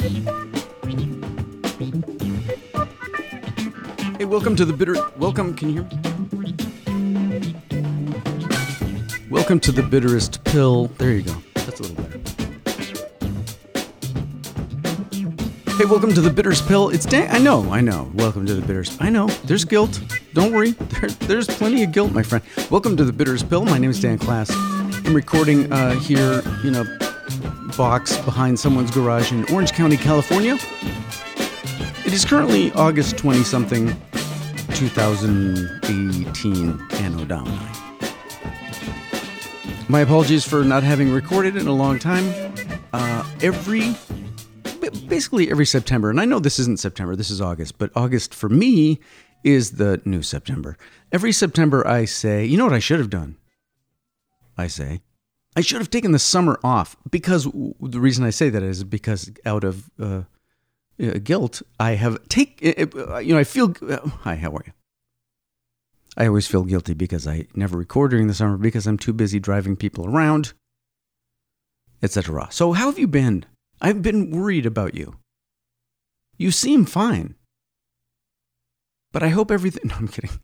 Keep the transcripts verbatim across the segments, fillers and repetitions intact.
Hey, welcome to the bitter. Welcome, can you hear me? Welcome to the bitterest pill. There you go. That's a little better. Hey, welcome to the bitterest pill. It's Dan. I know, I know. Welcome to the bitterest. I know. There's guilt. Don't worry. There, there's plenty of guilt, my friend. Welcome to the bitterest pill. My name is Dan Klass. I'm recording uh, here in a box behind someone's garage in Orange County, California. It is currently August twentieth-something, twenty eighteen, Anno Domini. My apologies for not having recorded in a long time. Uh, every, basically every September, and I know this isn't September, this is August, but August for me is the new September. Every September I say, you know what I should have done? I say, I should have taken the summer off, because the reason I say that is because out of... Uh, Uh, guilt, I have take uh, you know I feel uh, hi, how are you? I always feel guilty because I never record during the summer because I'm too busy driving people around, et cetera. So how have you been? I've been worried about you. You seem fine, but I hope everything. No, I'm kidding.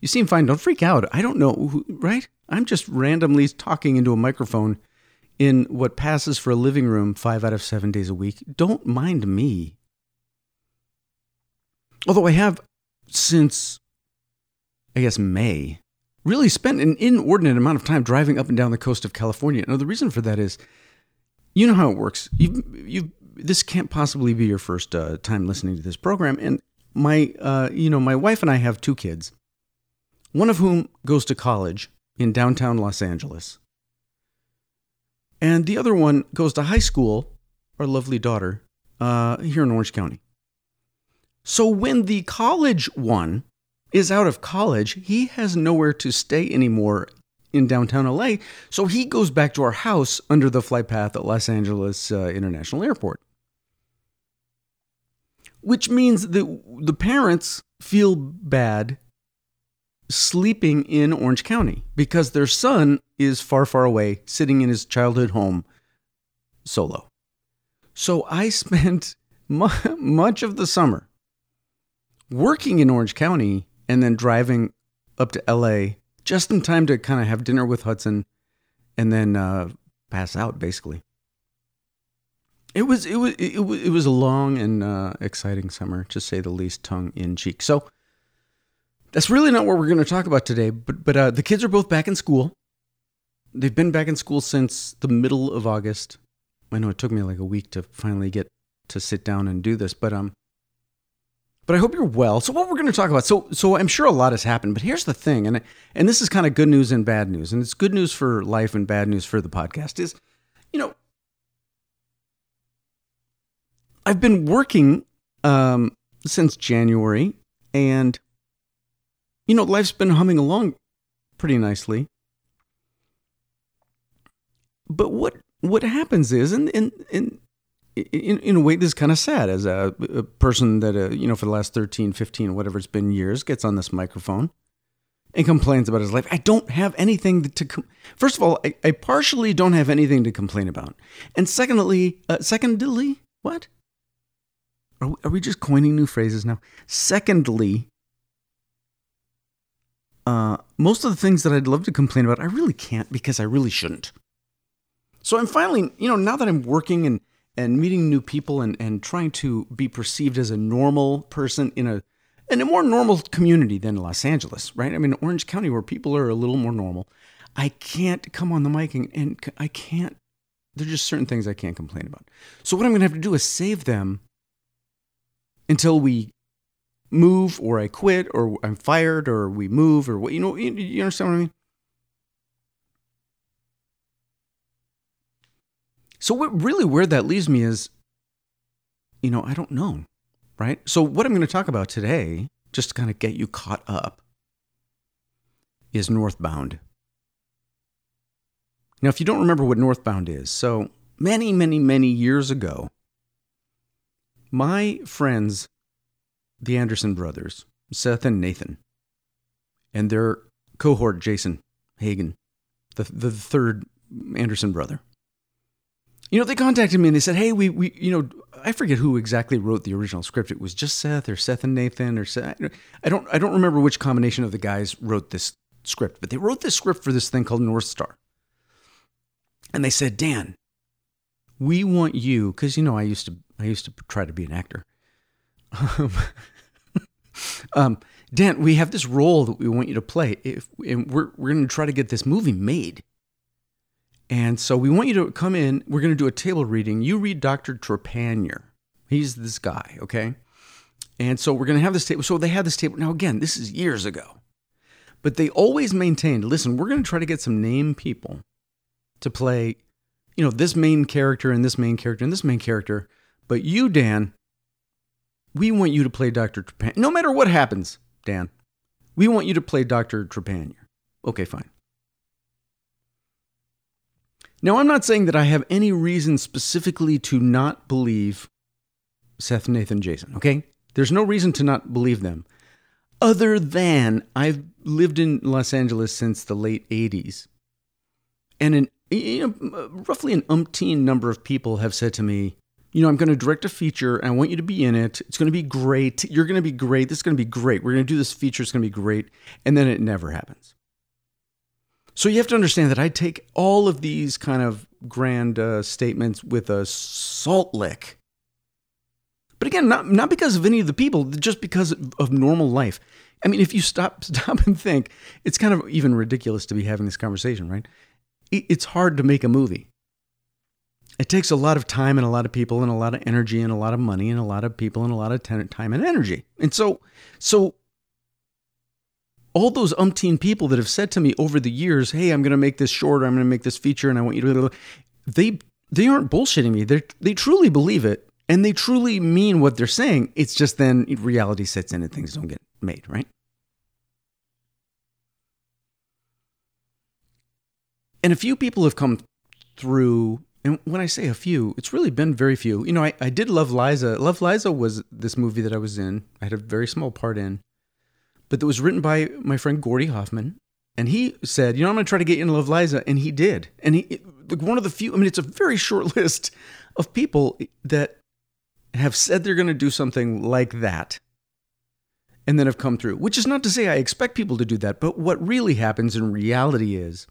You seem fine. Don't freak out. I don't know, who, right? I'm just randomly talking into a microphone in what passes for a living room five out of seven days a week. Don't mind me. Although I have, since, I guess, May, really spent an inordinate amount of time driving up and down the coast of California. Now, the reason for that is, you know how it works. You've, you've, this can't possibly be your first uh, time listening to this program. And my, uh, you know, my wife and I have two kids, one of whom goes to college in downtown Los Angeles. And the other one goes to high school, our lovely daughter, uh, here in Orange County. So when the college one is out of college, he has nowhere to stay anymore in downtown L A. So he goes back to our house under the flight path at Los Angeles uh, International Airport. Which means that the parents feel bad sleeping in Orange County because their son is far, far away, sitting in his childhood home solo. So I spent mu- much of the summer working in Orange County and then driving up to L A just in time to kind of have dinner with Hudson and then uh, pass out, basically. It was it was it was it was a long and uh, exciting summer, to say the least, tongue in cheek. So that's really not what we're going to talk about today, but but uh, the kids are both back in school. They've been back in school since the middle of August. I know it took me like a week to finally get to sit down and do this, but um, but I hope you're well. So what we're going to talk about, so so I'm sure a lot has happened, but here's the thing, and and this is kind of good news and bad news, and it's good news for life and bad news for the podcast, is, you know, I've been working um, since January, and, you know, life's been humming along pretty nicely. But what what happens is, and in in, in in a way, this is kind of sad as a, a person that, uh, you know, for the last thirteen, fifteen, whatever it's been years, gets on this microphone and complains about his life. I don't have anything to, com- first of all, I, I partially don't have anything to complain about. And secondly, uh, secondly, what? Are we, are we just coining new phrases now? Secondly, uh, most of the things that I'd love to complain about, I really can't because I really shouldn't. So I'm finally, you know, now that I'm working and, and meeting new people and, and trying to be perceived as a normal person in a in a more normal community than Los Angeles, right? I mean, Orange County, where people are a little more normal, I can't come on the mic and, and I can't, there are just certain things I can't complain about. So what I'm going to have to do is save them until we move or I quit or I'm fired or we move or what, you know, you, you understand what I mean? So what really where that leaves me is, you know, I don't know, right? So what I'm going to talk about today, just to kind of get you caught up, is Northbound. Now, if you don't remember what Northbound is, so many, many, many years ago, my friends, the Anderson brothers, Seth and Nathan, and their cohort, Jason Hagen, the the third Anderson brother, You know, they contacted me and they said, hey, we, we, you know, I forget who exactly wrote the original script. It was just Seth or Seth and Nathan or Seth. I don't, I don't remember which combination of the guys wrote this script, but they wrote this script for this thing called North Star. And they said, Dan, we want you, cause you know, I used to, I used to try to be an actor. Um, um, Dan, we have this role that we want you to play. If, and we're, we're going to try to get this movie made. And so we want you to come in. We're going to do a table reading. You read Doctor Trepanier. He's this guy, okay? And so we're going to have this table. So they had this table. Now, again, this is years ago. But they always maintained, listen, we're going to try to get some name people to play, you know, this main character and this main character and this main character. But you, Dan, we want you to play Doctor Trepanier. No matter what happens, Dan, we want you to play Doctor Trepanier. Okay, fine. Now, I'm not saying that I have any reason specifically to not believe Seth, Nathan, Jason, okay? There's no reason to not believe them. Other than I've lived in Los Angeles since the late eighties. And an, you know, roughly an umpteen number of people have said to me, you know, I'm going to direct a feature and I want you to be in it. It's going to be great. You're going to be great. This is going to be great. We're going to do this feature. It's going to be great. And then it never happens. So you have to understand that I take all of these kind of grand uh, statements with a salt lick. But again, not not because of any of the people, just because of normal life. I mean, if you stop stop and think, it's kind of even ridiculous to be having this conversation, right? It's hard to make a movie. It takes a lot of time and a lot of people and a lot of energy and a lot of money and a lot of people and a lot of time and energy. And so, so. All those umpteen people that have said to me over the years, hey, I'm going to make this short, or I'm going to make this feature, and I want you to... They they aren't bullshitting me. They they truly believe it, and they truly mean what they're saying. It's just then reality sets in and things don't get made, right? And a few people have come through, and when I say a few, it's really been very few. You know, I, I did Love Liza. Love Liza was this movie that I was in. I had a very small part in. But that was written by my friend Gordy Hoffman. And he said, you know, I'm going to try to get you in Love Liza. And he did. And he, like one of the few, I mean, it's a very short list of people that have said they're going to do something like that. And then have come through, which is not to say I expect people to do that. But what really happens in reality is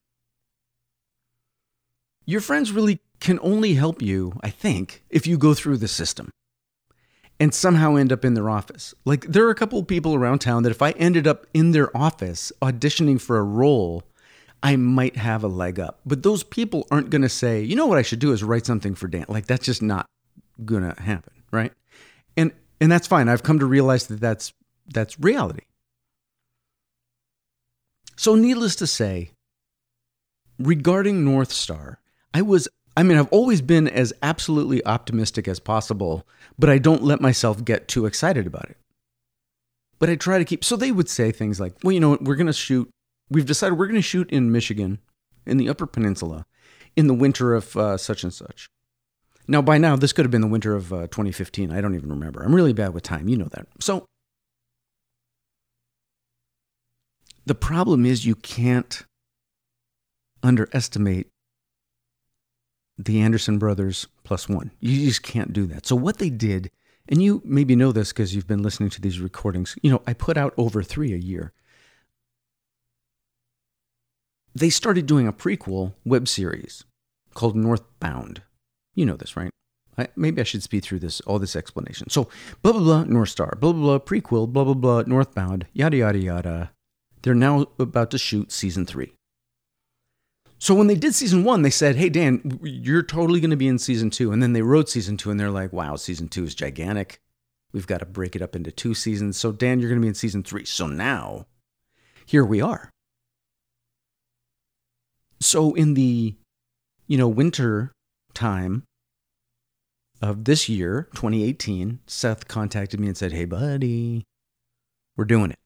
your friends really can only help you, I think, if you go through the system. And somehow end up in their office. Like, there are a couple of people around town that if I ended up in their office auditioning for a role, I might have a leg up. But those people aren't going to say, you know what I should do is write something for Dan. Like, that's just not going to happen, right? And and that's fine. I've come to realize that that's, that's reality. So needless to say, regarding North Star, I was... I mean, I've always been as absolutely optimistic as possible, but I don't let myself get too excited about it. But I try to keep... So they would say things like, well, you know what, we're going to shoot... We've decided we're going to shoot in Michigan, in the Upper Peninsula, in the winter of uh, such and such. Now, by now, this could have been the winter of uh, twenty fifteen. I don't even remember. I'm really bad with time. You know that. So the problem is you can't underestimate The Anderson brothers plus one. You just can't do that. So what they did, and you maybe know this because you've been listening to these recordings, you know, I put out over three a year. They started doing a prequel web series called Northbound. You know this, right? I, maybe I should speed through this, all this explanation. So blah, blah, blah, North Star, blah, blah, blah, prequel, blah, blah, blah, Northbound, yada, yada, yada. They're now about to shoot season three. So when they did season one, they said, hey, Dan, you're totally going to be in season two. And then they wrote season two and they're like, wow, season two is gigantic. We've got to break it up into two seasons. So Dan, you're going to be in season three. So now here we are. So in the, you know, winter time of this year, twenty eighteen, Seth contacted me and said, hey, buddy, we're doing it.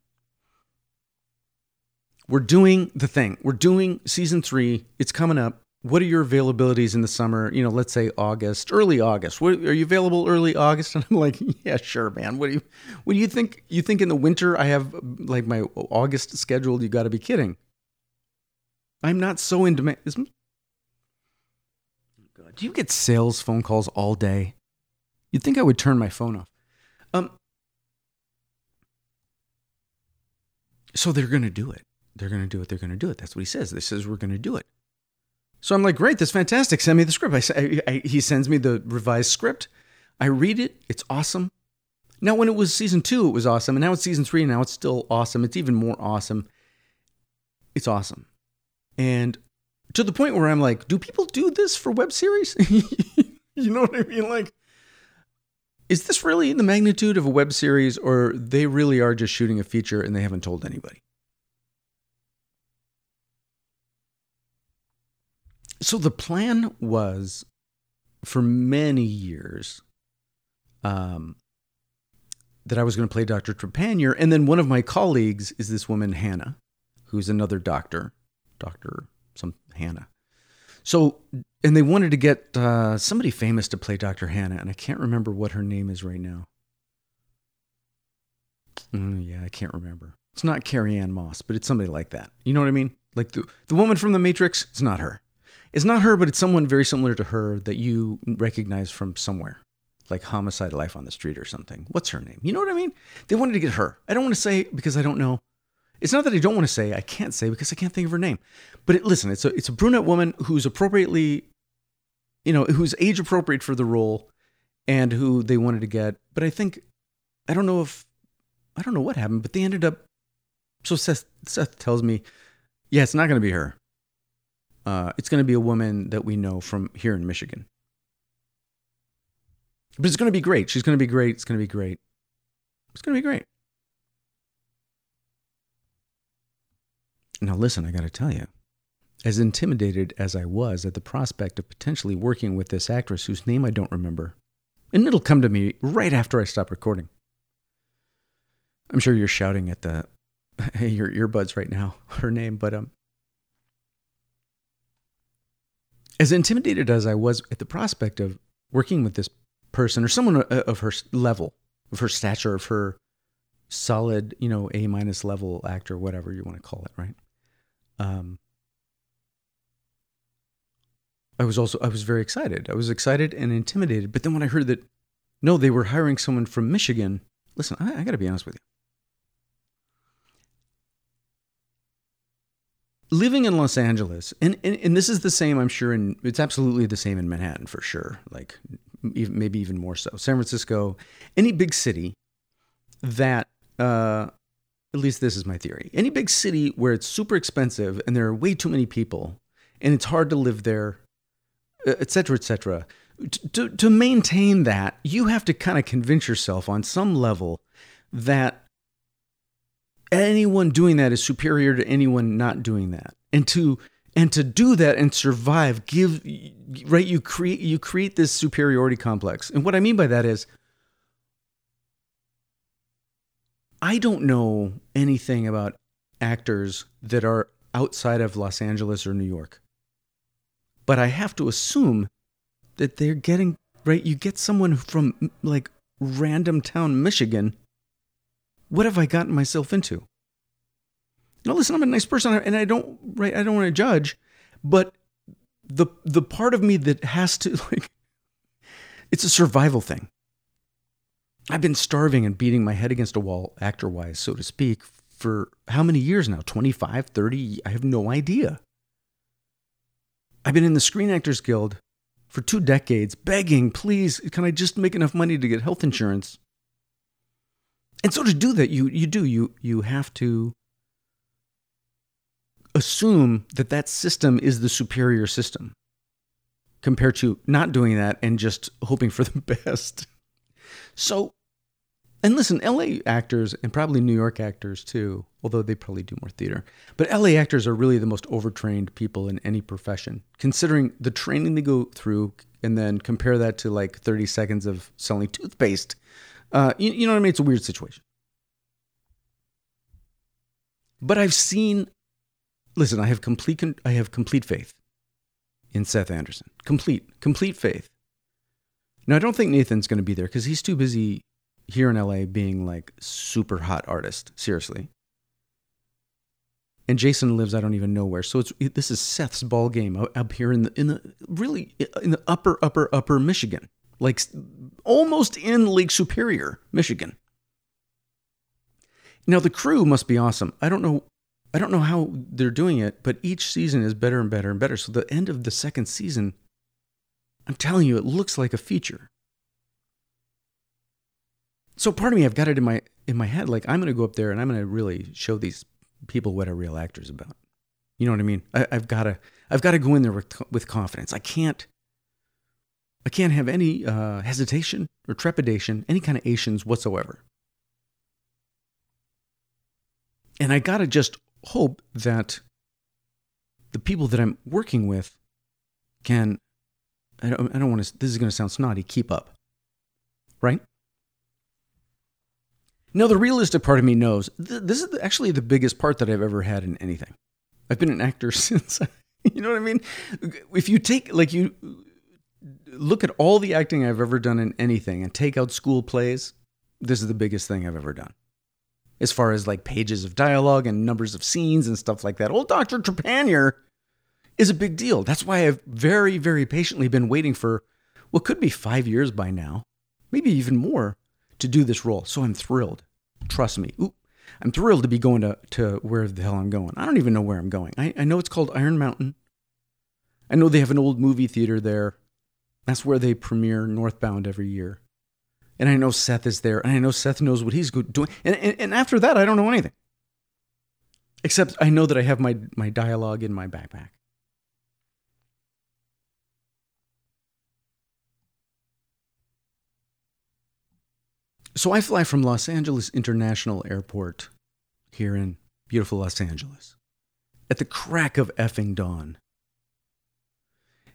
We're doing the thing. We're doing season three. It's coming up. What are your availabilities in the summer? You know, let's say August, early August. What, are you available early August? And I'm like, yeah, sure, man. What do you, what do you think? You think in the winter I have like my August scheduled? You got to be kidding. I'm not so in demand. Oh, God. Do you get sales phone calls all day? You'd think I would turn my phone off. Um. So they're going to do it. They're going to do it. They're going to do it. That's what he says. They says, we're going to do it. So I'm like, great, that's fantastic. Send me the script. I, I, I, he sends me the revised script. I read it. It's awesome. Now, when it was season two, it was awesome. And now it's season three. And now it's still awesome. It's even more awesome. It's awesome. And to the point where I'm like, do people do this for web series? You know what I mean? Like, is this really the magnitude of a web series, or they really are just shooting a feature and they haven't told anybody? So the plan was, for many years, um, that I was going to play Doctor Trepanier. And then one of my colleagues is this woman, Hannah, who's another doctor, Doctor some Hannah. So, and they wanted to get uh, somebody famous to play Doctor Hannah, and I can't remember what her name is right now. Mm, yeah, I can't remember. It's not Carrie Ann Moss, but it's somebody like that. You know what I mean? Like the, the woman from The Matrix, it's not her. It's not her, but it's someone very similar to her that you recognize from somewhere, like Homicide: Life on the Street or something. What's her name? You know what I mean? They wanted to get her. I don't want to say because I don't know. It's not that I don't want to say, I can't say because I can't think of her name. But it, listen, it's a it's a brunette woman who's appropriately, you know, who's age appropriate for the role and who they wanted to get. But I think, I don't know if, I don't know what happened, but they ended up, so Seth, Seth tells me, yeah, it's not going to be her. Uh, it's going to be a woman that we know from here in Michigan. But it's going to be great. She's going to be great. It's going to be great. It's going to be great. Now, listen, I got to tell you, as intimidated as I was at the prospect of potentially working with this actress whose name I don't remember, and it'll come to me right after I stop recording. I'm sure you're shouting at the your earbuds right now, her name, but um, as intimidated as I was at the prospect of working with this person or someone of her level, of her stature, of her solid, you know, A-minus level actor, whatever you want to call it, right? Um, I was also, I was very excited. I was excited and intimidated. But then when I heard that, no, they were hiring someone from Michigan. Listen, I, I got to be honest with you. Living in Los Angeles, and, and, and this is the same, I'm sure, and it's absolutely the same in Manhattan for sure. Like even, maybe even more so. San Francisco, any big city that, uh, at least this is my theory, any big city where it's super expensive and there are way too many people and it's hard to live there, et cetera, et cetera. To, to maintain that, you have to kind of convince yourself on some level that anyone doing that is superior to anyone not doing that. And to, and to do that and survive, give, right, you create, you create this superiority complex. And what I mean by that is, I don't know anything about actors that are outside of Los Angeles or New York, but I have to assume that they're getting, right? You get someone from like random town, Michigan. What have I gotten myself into? Now, listen, I'm a nice person and I don't, right? I don't want to judge, but the, the part of me that has to, like, it's a survival thing. I've been starving and beating my head against a wall, actor-wise, so to speak, for how many years now? twenty-five, thirty? I have no idea. I've been in the Screen Actors Guild for two decades, begging, please, can I just make enough money to get health insurance? And so to do that, you you do. You, you have to assume that that system is the superior system compared to not doing that and just hoping for the best. So, and listen, L A actors, and probably New York actors too, although they probably do more theater, but L A actors are really the most overtrained people in any profession, considering the training they go through, and then compare that to like thirty seconds of selling toothpaste. Uh, you, you know what I mean? It's a weird situation. But I've seen, listen, I have complete, I have complete faith in Seth Anderson. Complete, complete faith. Now, I don't think Nathan's going to be there because he's too busy here in L A being like super hot artist, seriously. and Jason lives I don't even know where. So it's it, this is Seth's ball game up here in the in the really in the upper upper upper Michigan, like almost in Lake Superior, Michigan. Now the crew must be awesome. I don't know, I don't know how they're doing it, but each season is better and better and better. So the end of the second season, I'm telling you, it looks like a feature. So part of me, I've got it in my in my head, like I'm going to go up there and I'm going to really show these people what a real actor's about. You know what I mean? I, I've got to I've got to go in there with, with confidence. I can't I can't have any uh, hesitation or trepidation, any kind of Asians whatsoever. And I got to just hope that the people that I'm working with can, I don't, I don't want to, this is going to sound snotty, keep up, right? Now, the realistic part of me knows, th- this is actually the biggest part that I've ever had in anything. I've been an actor since, you know what I mean? If you take, like you look at all the acting I've ever done in anything and take out school plays, this is the biggest thing I've ever done. As far as like pages of dialogue and numbers of scenes and stuff like that. Old Doctor Trepanier is a big deal. That's why I've very, very patiently been waiting for what could be five years by now, maybe even more, to do this role. So I'm thrilled. Trust me. Ooh, I'm thrilled to be going to, to where the hell I'm going. I don't even know where I'm going. I, I know it's called Iron Mountain. I know they have an old movie theater there. That's where they premiere Northbound every year. And I know Seth is there, and I know Seth knows what he's doing. And, and and after that, I don't know anything. Except I know that I have my, my dialogue in my backpack. So I fly from Los Angeles International Airport here in beautiful Los Angeles at the crack of effing dawn.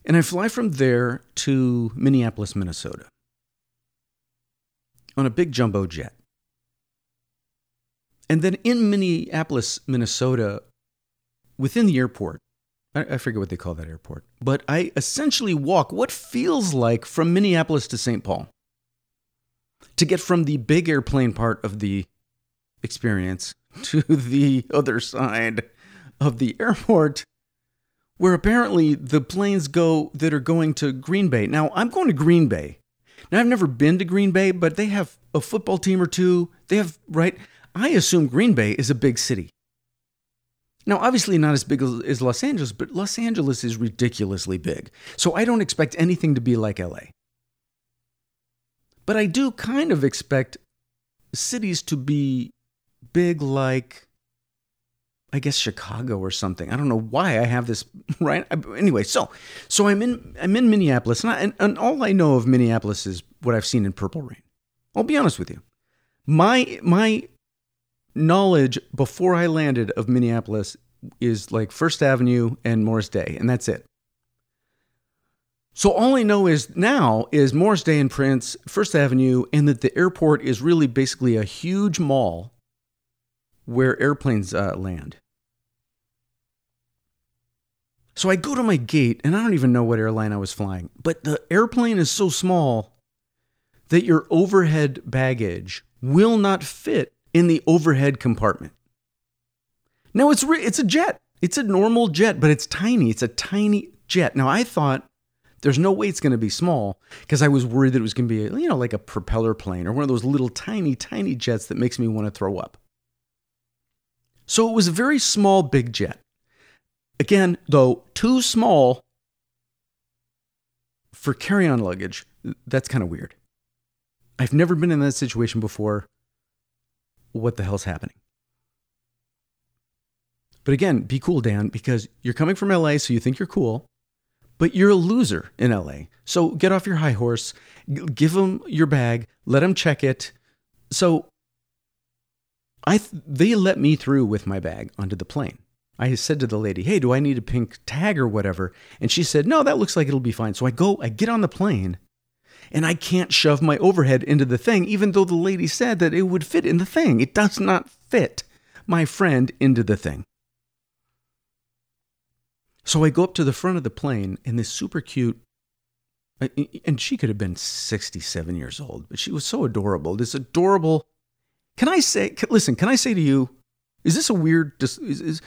And I fly from there to Minneapolis, Minnesota, on a big jumbo jet. And then in Minneapolis, Minnesota, within the airport, I, I forget what they call that airport, but I essentially walk what feels like from Minneapolis to Saint Paul to get from the big airplane part of the experience to the other side of the airport, where apparently the planes go that are going to Green Bay. Now, I'm going to Green Bay. Now, I've never been to Green Bay, but they have a football team or two. They have, right? I assume Green Bay is a big city. Now, obviously not as big as Los Angeles, but Los Angeles is ridiculously big. So I don't expect anything to be like L A. But I do kind of expect cities to be big like, I guess, Chicago or something. I don't know why I have this, right? Anyway, so so I'm in I'm in Minneapolis, and, I, and, and all I know of Minneapolis is what I've seen in Purple Rain. I'll be honest with you. My my knowledge before I landed of Minneapolis is like First Avenue and Morris Day, and that's it. So all I know is now is Morris Day and Prince, First Avenue, and that the airport is really basically a huge mall where airplanes uh, land. So I go to my gate, and I don't even know what airline I was flying, but the airplane is so small that your overhead baggage will not fit in the overhead compartment. Now, it's re- it's a jet. It's a normal jet, but it's tiny. It's a tiny jet. Now, I thought there's no way it's going to be small, because I was worried that it was going to be, you know, like a propeller plane or one of those little tiny, tiny jets that makes me want to throw up. So it was a very small big jet. Again, though, too small for carry-on luggage. That's kind of weird. I've never been in that situation before. What the hell's happening? But again, be cool, Dan, because you're coming from L A, so you think you're cool, but you're a loser in L A. So get off your high horse, give them your bag, let them check it. So I th- they let me through with my bag onto the plane. I said to the lady, hey, do I need a pink tag or whatever? And she said, no, that looks like it'll be fine. So I go, I get on the plane, and I can't shove my overhead into the thing, even though the lady said that it would fit in the thing. It does not fit, my friend, into the thing. So I go up to the front of the plane, and this super cute, and she could have been sixty-seven years old, but she was so adorable. This adorable Can I say, listen, can I say to you, Is this a weird? Is, is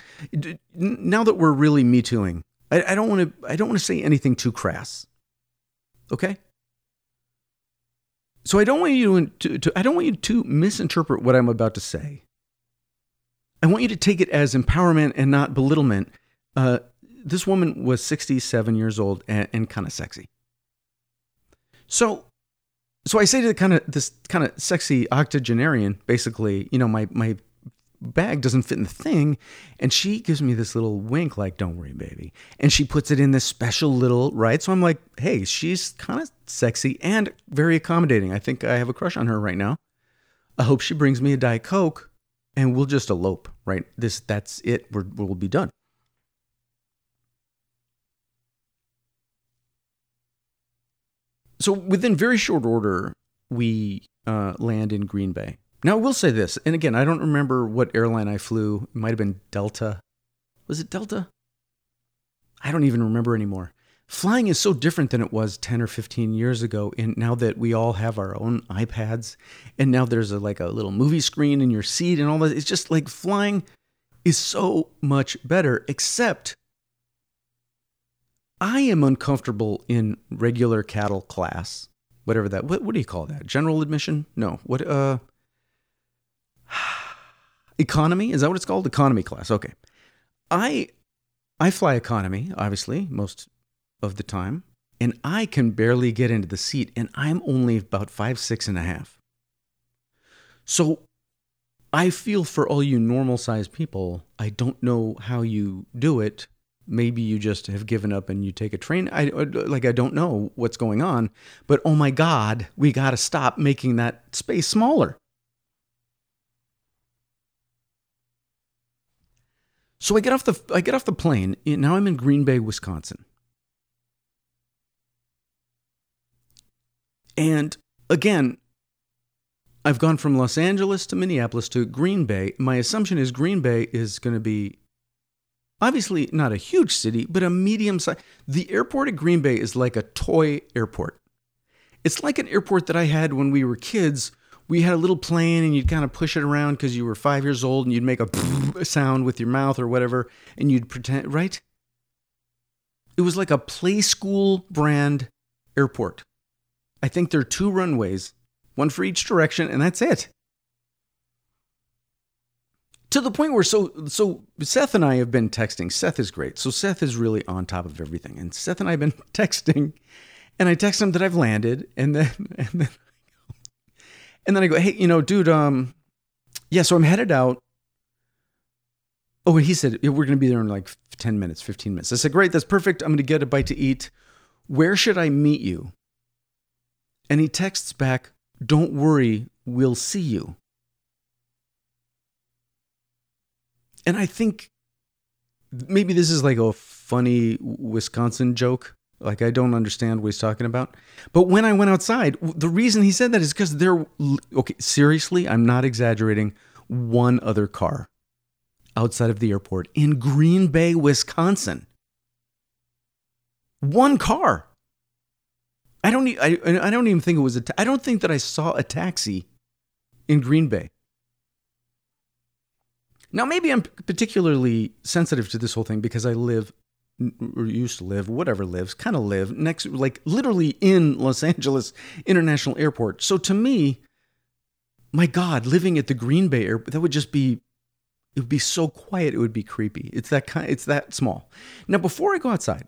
now that we're really Me Tooing, I, I don't want to. I don't want to say anything too crass. Okay. So I don't want you to, to. I don't want you to misinterpret what I'm about to say. I want you to take it as empowerment and not belittlement. Uh, this woman was sixty-seven years old and, and kind of sexy. So. So I say to the kind of this kind of sexy octogenarian, basically, you know, my my bag doesn't fit in the thing, and she gives me this little wink, like, "Don't worry, baby," and she puts it in this special little right. So I'm like, hey, she's kind of sexy and very accommodating. I think I have a crush on her right now. I hope she brings me a Diet Coke, and we'll just elope, right? This that's it. We're, we'll be done. So within very short order, we uh, land in Green Bay. Now, I will say this, and again, I don't remember what airline I flew. It might have been Delta. Was it Delta? I don't even remember anymore. Flying is so different than it was ten or fifteen years ago, and now that we all have our own iPads, and now there's a, like a little movie screen in your seat and all that. It's just like flying is so much better, except I am uncomfortable in regular cattle class, whatever that, what, what do you call that? General admission? No. What, uh, economy? Is that what it's called? Economy class. Okay. I, I fly economy, obviously, most of the time, and I can barely get into the seat, and I'm only about five, six and a half. So I feel for all you normal sized people, I don't know how you do it. Maybe you just have given up and you take a train. I like, I don't know what's going on, but oh my God, we got to stop making that space smaller. So I get off the, I get off the plane. Now I'm in Green Bay, Wisconsin. And again, I've gone from Los Angeles to Minneapolis to Green Bay. My assumption is Green Bay is going to be obviously not a huge city, but a medium size. The airport at Green Bay is like a toy airport. It's like an airport that I had when we were kids. We had a little plane and you'd kind of push it around because you were five years old and you'd make a sound with your mouth or whatever. And you'd pretend, right? It was like a Play School brand airport. I think there are two runways, one for each direction, and that's it. To the point where, so so Seth and I have been texting. Seth is great. So Seth is really on top of everything. And Seth and I have been texting. And I text him that I've landed. And then and then I go, and then I go, hey, you know, dude, um, yeah, so I'm headed out. Oh, and he said, yeah, we're going to be there in like ten minutes, fifteen minutes. I said, great, that's perfect. I'm going to get a bite to eat. Where should I meet you? And he texts back, don't worry, we'll see you. And I think maybe this is like a funny Wisconsin joke. Like, I don't understand what he's talking about. But when I went outside, the reason he said that is because there, okay, seriously, I'm not exaggerating, one other car outside of the airport in Green Bay, Wisconsin. One car. I don't, I, I don't even think it was, a ta- I don't think that I saw a taxi in Green Bay. Now, maybe I'm particularly sensitive to this whole thing because I live, or used to live, whatever lives, kind of live, next, like literally in Los Angeles International Airport. So to me, my God, living at the Green Bay Airport, that would just be, it would be so quiet, it would be creepy. It's that kind, it's that small. Now, before I go outside,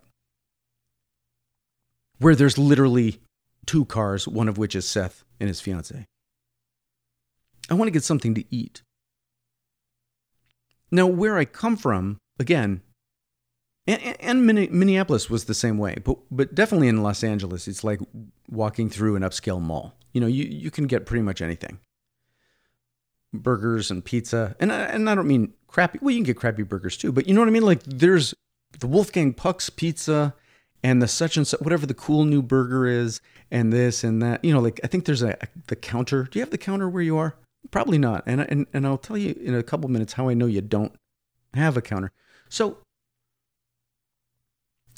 where there's literally two cars, one of which is Seth and his fiance, I want to get something to eat. Now, where I come from, again, and, and Minneapolis was the same way, but but definitely in Los Angeles, it's like walking through an upscale mall. You know, you, you can get pretty much anything. Burgers and pizza, and I, and I don't mean crappy, well, you can get crappy burgers too, but you know what I mean? Like, there's the Wolfgang Puck's pizza, and the such and such, whatever the cool new burger is, and this and that. You know, like, I think there's a, a the counter. Do you have the counter where you are? Probably not. And, and and I'll tell you in a couple minutes how I know you don't have a counter. So,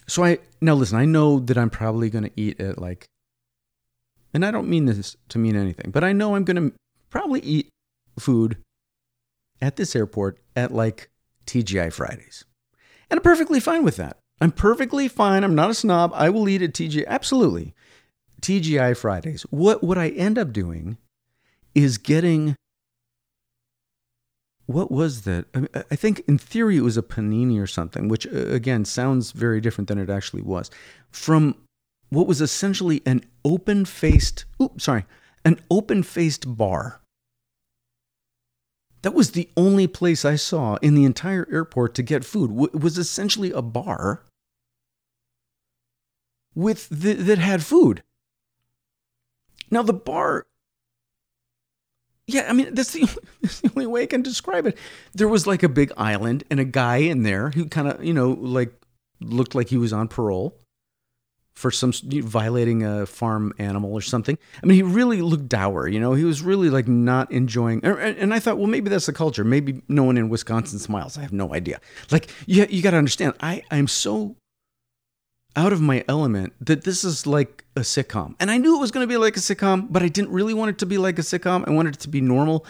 so I, now listen, I know that I'm probably going to eat at like, and I don't mean this to mean anything, but I know I'm going to probably eat food at this airport at like T G I Fridays. And I'm perfectly fine with that. I'm perfectly fine. I'm not a snob. I will eat at T G I. Absolutely. T G I Fridays. What what I end up doing is getting, what was that? I, mean, I think in theory it was a panini or something, which again sounds very different than it actually was, from what was essentially an open-faced, oops, sorry, an open-faced bar. That was the only place I saw in the entire airport to get food. It was essentially a bar with the, that had food. Now the bar, yeah, I mean, that's the, only, that's the only way I can describe it. There was like a big island and a guy in there who kind of, you know, like looked like he was on parole for some violating a farm animal or something. I mean, he really looked dour, you know, he was really like not enjoying. And I thought, well, maybe that's the culture. Maybe no one in Wisconsin smiles. I have no idea. Like, you, you got to understand, I, I'm so out of my element that this is like a sitcom. And I knew it was going to be like a sitcom, but I didn't really want it to be like a sitcom. I wanted it to be normal.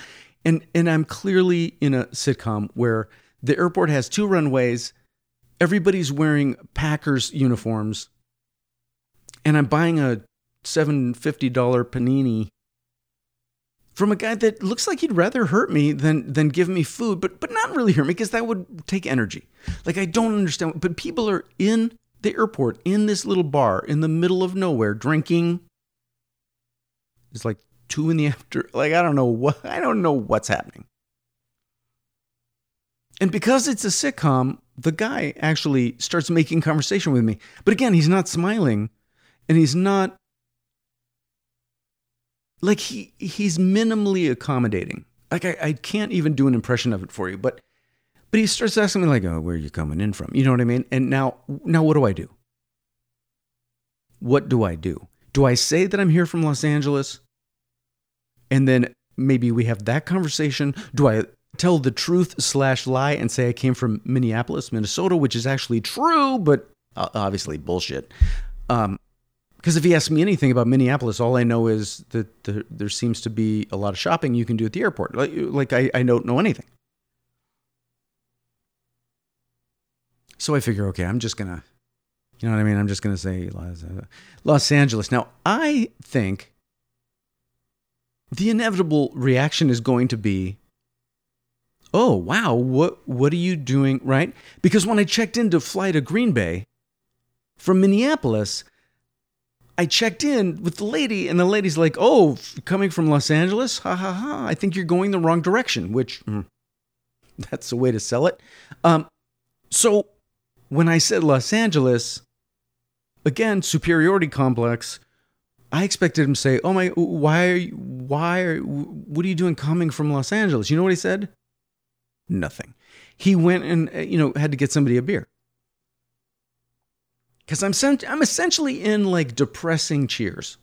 And, and I'm clearly in a sitcom where the airport has two runways. Everybody's wearing Packers uniforms. And I'm buying a seven hundred fifty dollars panini from a guy that looks like he'd rather hurt me than than give me food, but but not really hurt me because that would take energy. Like, I don't understand. But people are in the airport, in this little bar, in the middle of nowhere, drinking. It's like two in the after. Like, I don't know what I don't know what's happening. And because it's a sitcom, the guy actually starts making conversation with me. But again, he's not smiling. And he's not, like, he he's minimally accommodating. Like, I, I can't even do an impression of it for you. But but he starts asking me, like, oh, where are you coming in from? You know what I mean? And now, now what do I do? What do I do? Do I say that I'm here from Los Angeles? And then maybe we have that conversation. Do I tell the truth slash lie and say I came from Minneapolis, Minnesota, which is actually true, but obviously bullshit? Um. Because if he asks me anything about Minneapolis, all I know is that the, there seems to be a lot of shopping you can do at the airport. Like, like I, I don't know anything. So I figure, okay, I'm just going to, you know what I mean? I'm just going to say Los, uh, Los Angeles. Now, I think the inevitable reaction is going to be, oh, wow, what what are you doing, right? Because when I checked in to fly to Green Bay from Minneapolis, I checked in with the lady, and the lady's like, oh, coming from Los Angeles? Ha, ha, ha. I think you're going the wrong direction, which, mm, that's a way to sell it. Um, so when I said Los Angeles, again, superiority complex, I expected him to say, oh, my, why are you, why are, what are you doing coming from Los Angeles? You know what he said? Nothing. He went and, you know, had to get somebody a beer. Because I'm sent, I'm essentially in like depressing Cheers,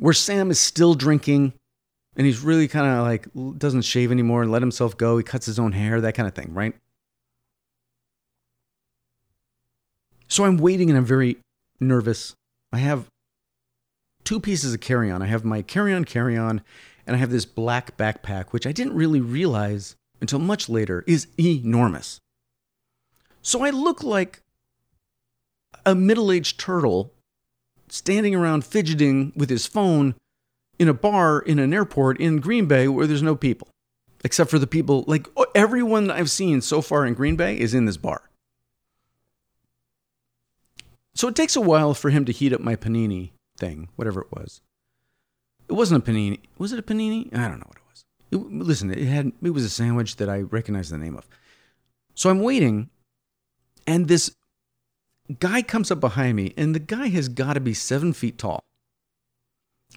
where Sam is still drinking, and he's really kind of like doesn't shave anymore and let himself go. He cuts his own hair, that kind of thing, right? So I'm waiting and I'm very nervous. I have two pieces of carry-on. I have my carry-on carry-on, and I have this black backpack, which I didn't really realize until much later is enormous. So I look like a middle-aged turtle standing around fidgeting with his phone in a bar in an airport in Green Bay where there's no people. Except for the people, like everyone I've seen so far in Green Bay is in this bar. So it takes a while for him to heat up my panini thing, whatever it was. It wasn't a panini. Was it a panini? I don't know what it was. It, listen, it had it was a sandwich that I recognized the name of. So I'm waiting, and this guy comes up behind me, and the guy has got to be seven feet tall.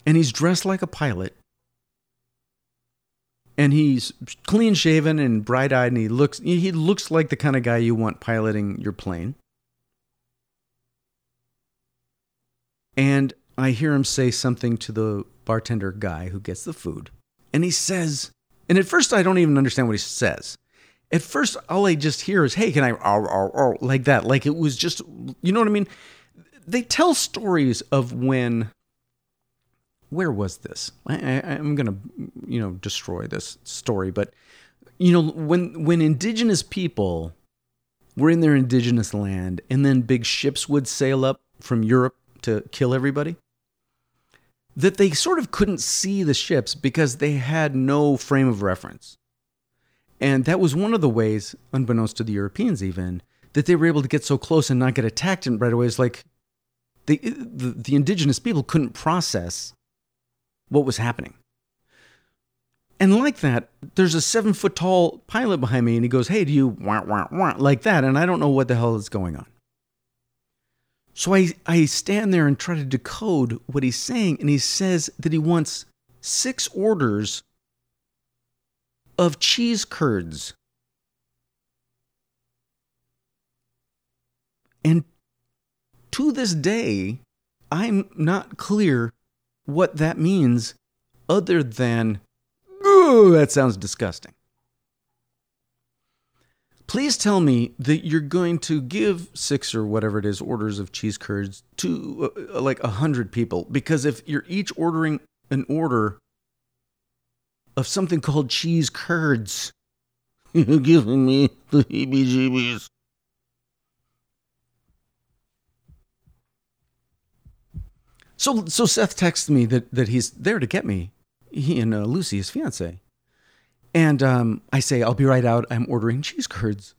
And he's dressed like a pilot. And he's clean shaven and bright eyed, and he looks he looks like the kind of guy you want piloting your plane. And I hear him say something to the bartender guy who gets the food. And he says, and at first I don't even understand what he says. At first, all I just hear is, hey, can I, oh, oh, oh, like that. Like it was just, you know what I mean? They tell stories of when where was this? I, I, I'm going to, you know, destroy this story. But, you know, when when indigenous people were in their indigenous land and then big ships would sail up from Europe to kill everybody, that they sort of couldn't see the ships because they had no frame of reference. And that was one of the ways, unbeknownst to the Europeans even, that they were able to get so close and not get attacked and right away. It's like the, the the indigenous people couldn't process what was happening. And like that, there's a seven foot tall pilot behind me and he goes, "Hey, do you wah, wah, wah," like that. And I don't know what the hell is going on. So I, I stand there and try to decode what he's saying. And he says that he wants six orders of cheese curds and to this day, I'm not clear what that means other than, "Ooh, that sounds disgusting." Please tell me that you're going to give six or whatever it is orders of cheese curds to uh, like a hundred people, because if you're each ordering an order of something called cheese curds, you're giving me the heebie-jeebies. So so Seth texts me that, that he's there to get me, he and uh, Lucy, his fiancée. And um, I say, "I'll be right out. I'm ordering cheese curds."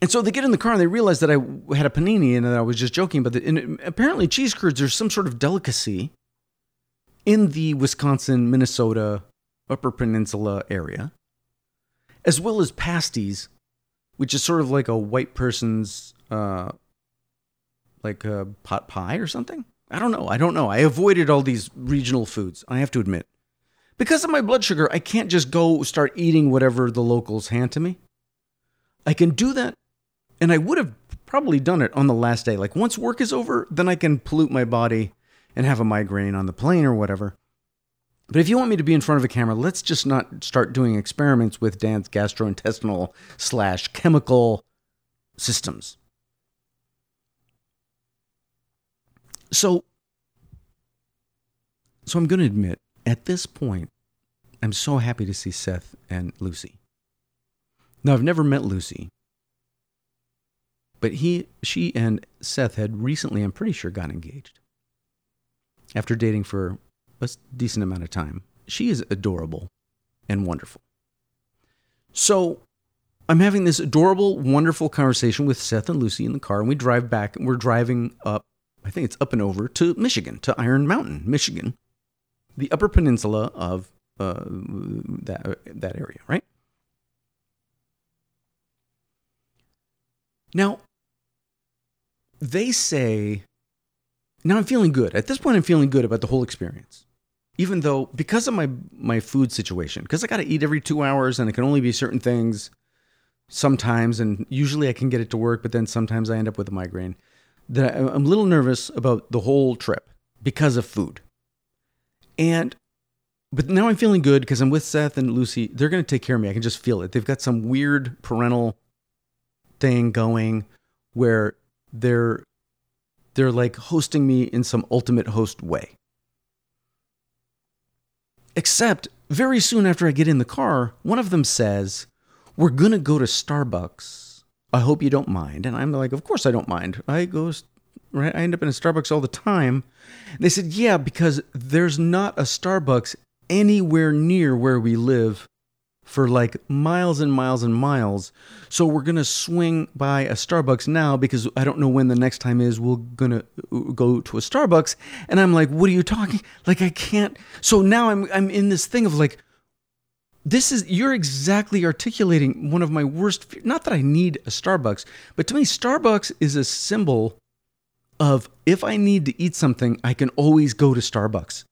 And so they get in the car and they realize that I had a panini and that I was just joking. But the, and apparently cheese curds are some sort of delicacy in the Wisconsin, Minnesota, Upper Peninsula area, as well as pasties, which is sort of like a white person's... Uh, like a pot pie or something? I don't know. I don't know. I avoided all these regional foods, I have to admit. Because of my blood sugar, I can't just go start eating whatever the locals hand to me. I can do that, and I would have probably done it on the last day. Like, once work is over, then I can pollute my body and have a migraine on the plane or whatever. But if you want me to be in front of a camera, let's just not start doing experiments with Dan's gastrointestinal slash chemical systems. So, so I'm going to admit, at this point, I'm so happy to see Seth and Lucy. Now, I've never met Lucy, but he, she and Seth had recently, I'm pretty sure, gotten engaged. After dating for a decent amount of time, she is adorable and wonderful. So, I'm having this adorable, wonderful conversation with Seth and Lucy in the car, and we drive back, and we're driving up. I think it's up and over to Michigan, to Iron Mountain, Michigan, the Upper Peninsula of uh, that that area, right? Now, they say, now I'm feeling good. At this point, I'm feeling good about the whole experience, even though because of my, my food situation, because I got to eat every two hours and it can only be certain things sometimes, and usually I can get it to work, but then sometimes I end up with a migraine. That I'm a little nervous about the whole trip because of food. And, but now I'm feeling good because I'm with Seth and Lucy. They're going to take care of me. I can just feel it. They've got some weird parental thing going where they're, they're like hosting me in some ultimate host way. Except very soon after I get in the car, one of them says, "We're going to go to Starbucks. I hope you don't mind." And I'm like, "Of course I don't mind. I go, right? I end up in a Starbucks all the time." They said, "Yeah, because there's not a Starbucks anywhere near where we live for like miles and miles and miles. So we're going to swing by a Starbucks now because I don't know when the next time is we're going to go to a Starbucks." And I'm like, "What are you talking? Like, I can't." So now I'm I'm in this thing of like, this is, you're exactly articulating one of my worst fears. Not that I need a Starbucks, but to me, Starbucks is a symbol of if I need to eat something, I can always go to Starbucks.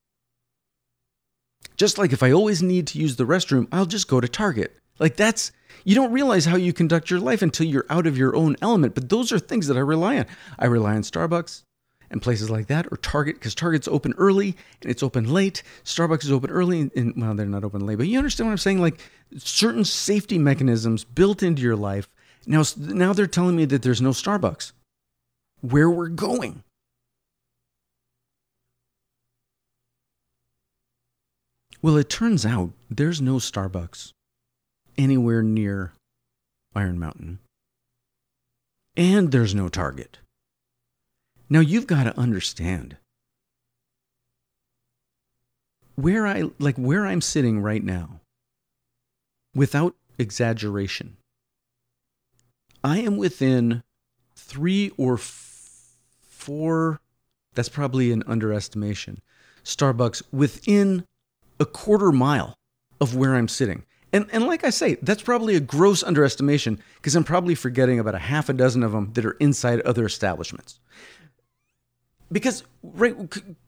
Just like if I always need to use the restroom, I'll just go to Target. Like that's, you don't realize how you conduct your life until you're out of your own element. But those are things that I rely on. I rely on Starbucks and places like that, or Target, because Target's open early and it's open late. Starbucks is open early and, and, well, they're not open late, but you understand what I'm saying? Like certain safety mechanisms built into your life. Now, now they're telling me that there's no Starbucks where we're going. Well, it turns out there's no Starbucks anywhere near Iron Mountain. And there's no Target. Now, you've got to understand, where I, like where I'm sitting right now, without exaggeration, I am within three or f- four, that's probably an underestimation, Starbucks within a quarter mile of where I'm sitting. And and like I say, that's probably a gross underestimation because I'm probably forgetting about a half a dozen of them that are inside other establishments. Because right,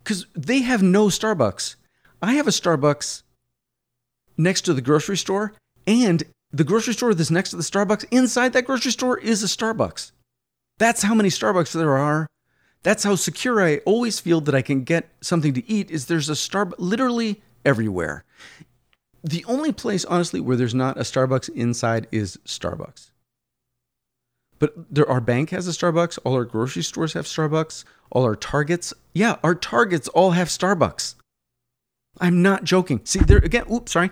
because they have no Starbucks. I have a Starbucks next to the grocery store, and the grocery store that's next to the Starbucks, inside that grocery store is a Starbucks. That's how many Starbucks there are. That's how secure I always feel that I can get something to eat, is there's a Starbucks literally everywhere. The only place, honestly, where there's not a Starbucks inside is Starbucks. But there, our bank has a Starbucks. All our grocery stores have Starbucks. All our Targets. Yeah, our Targets all have Starbucks. I'm not joking. See, there again, oops, sorry.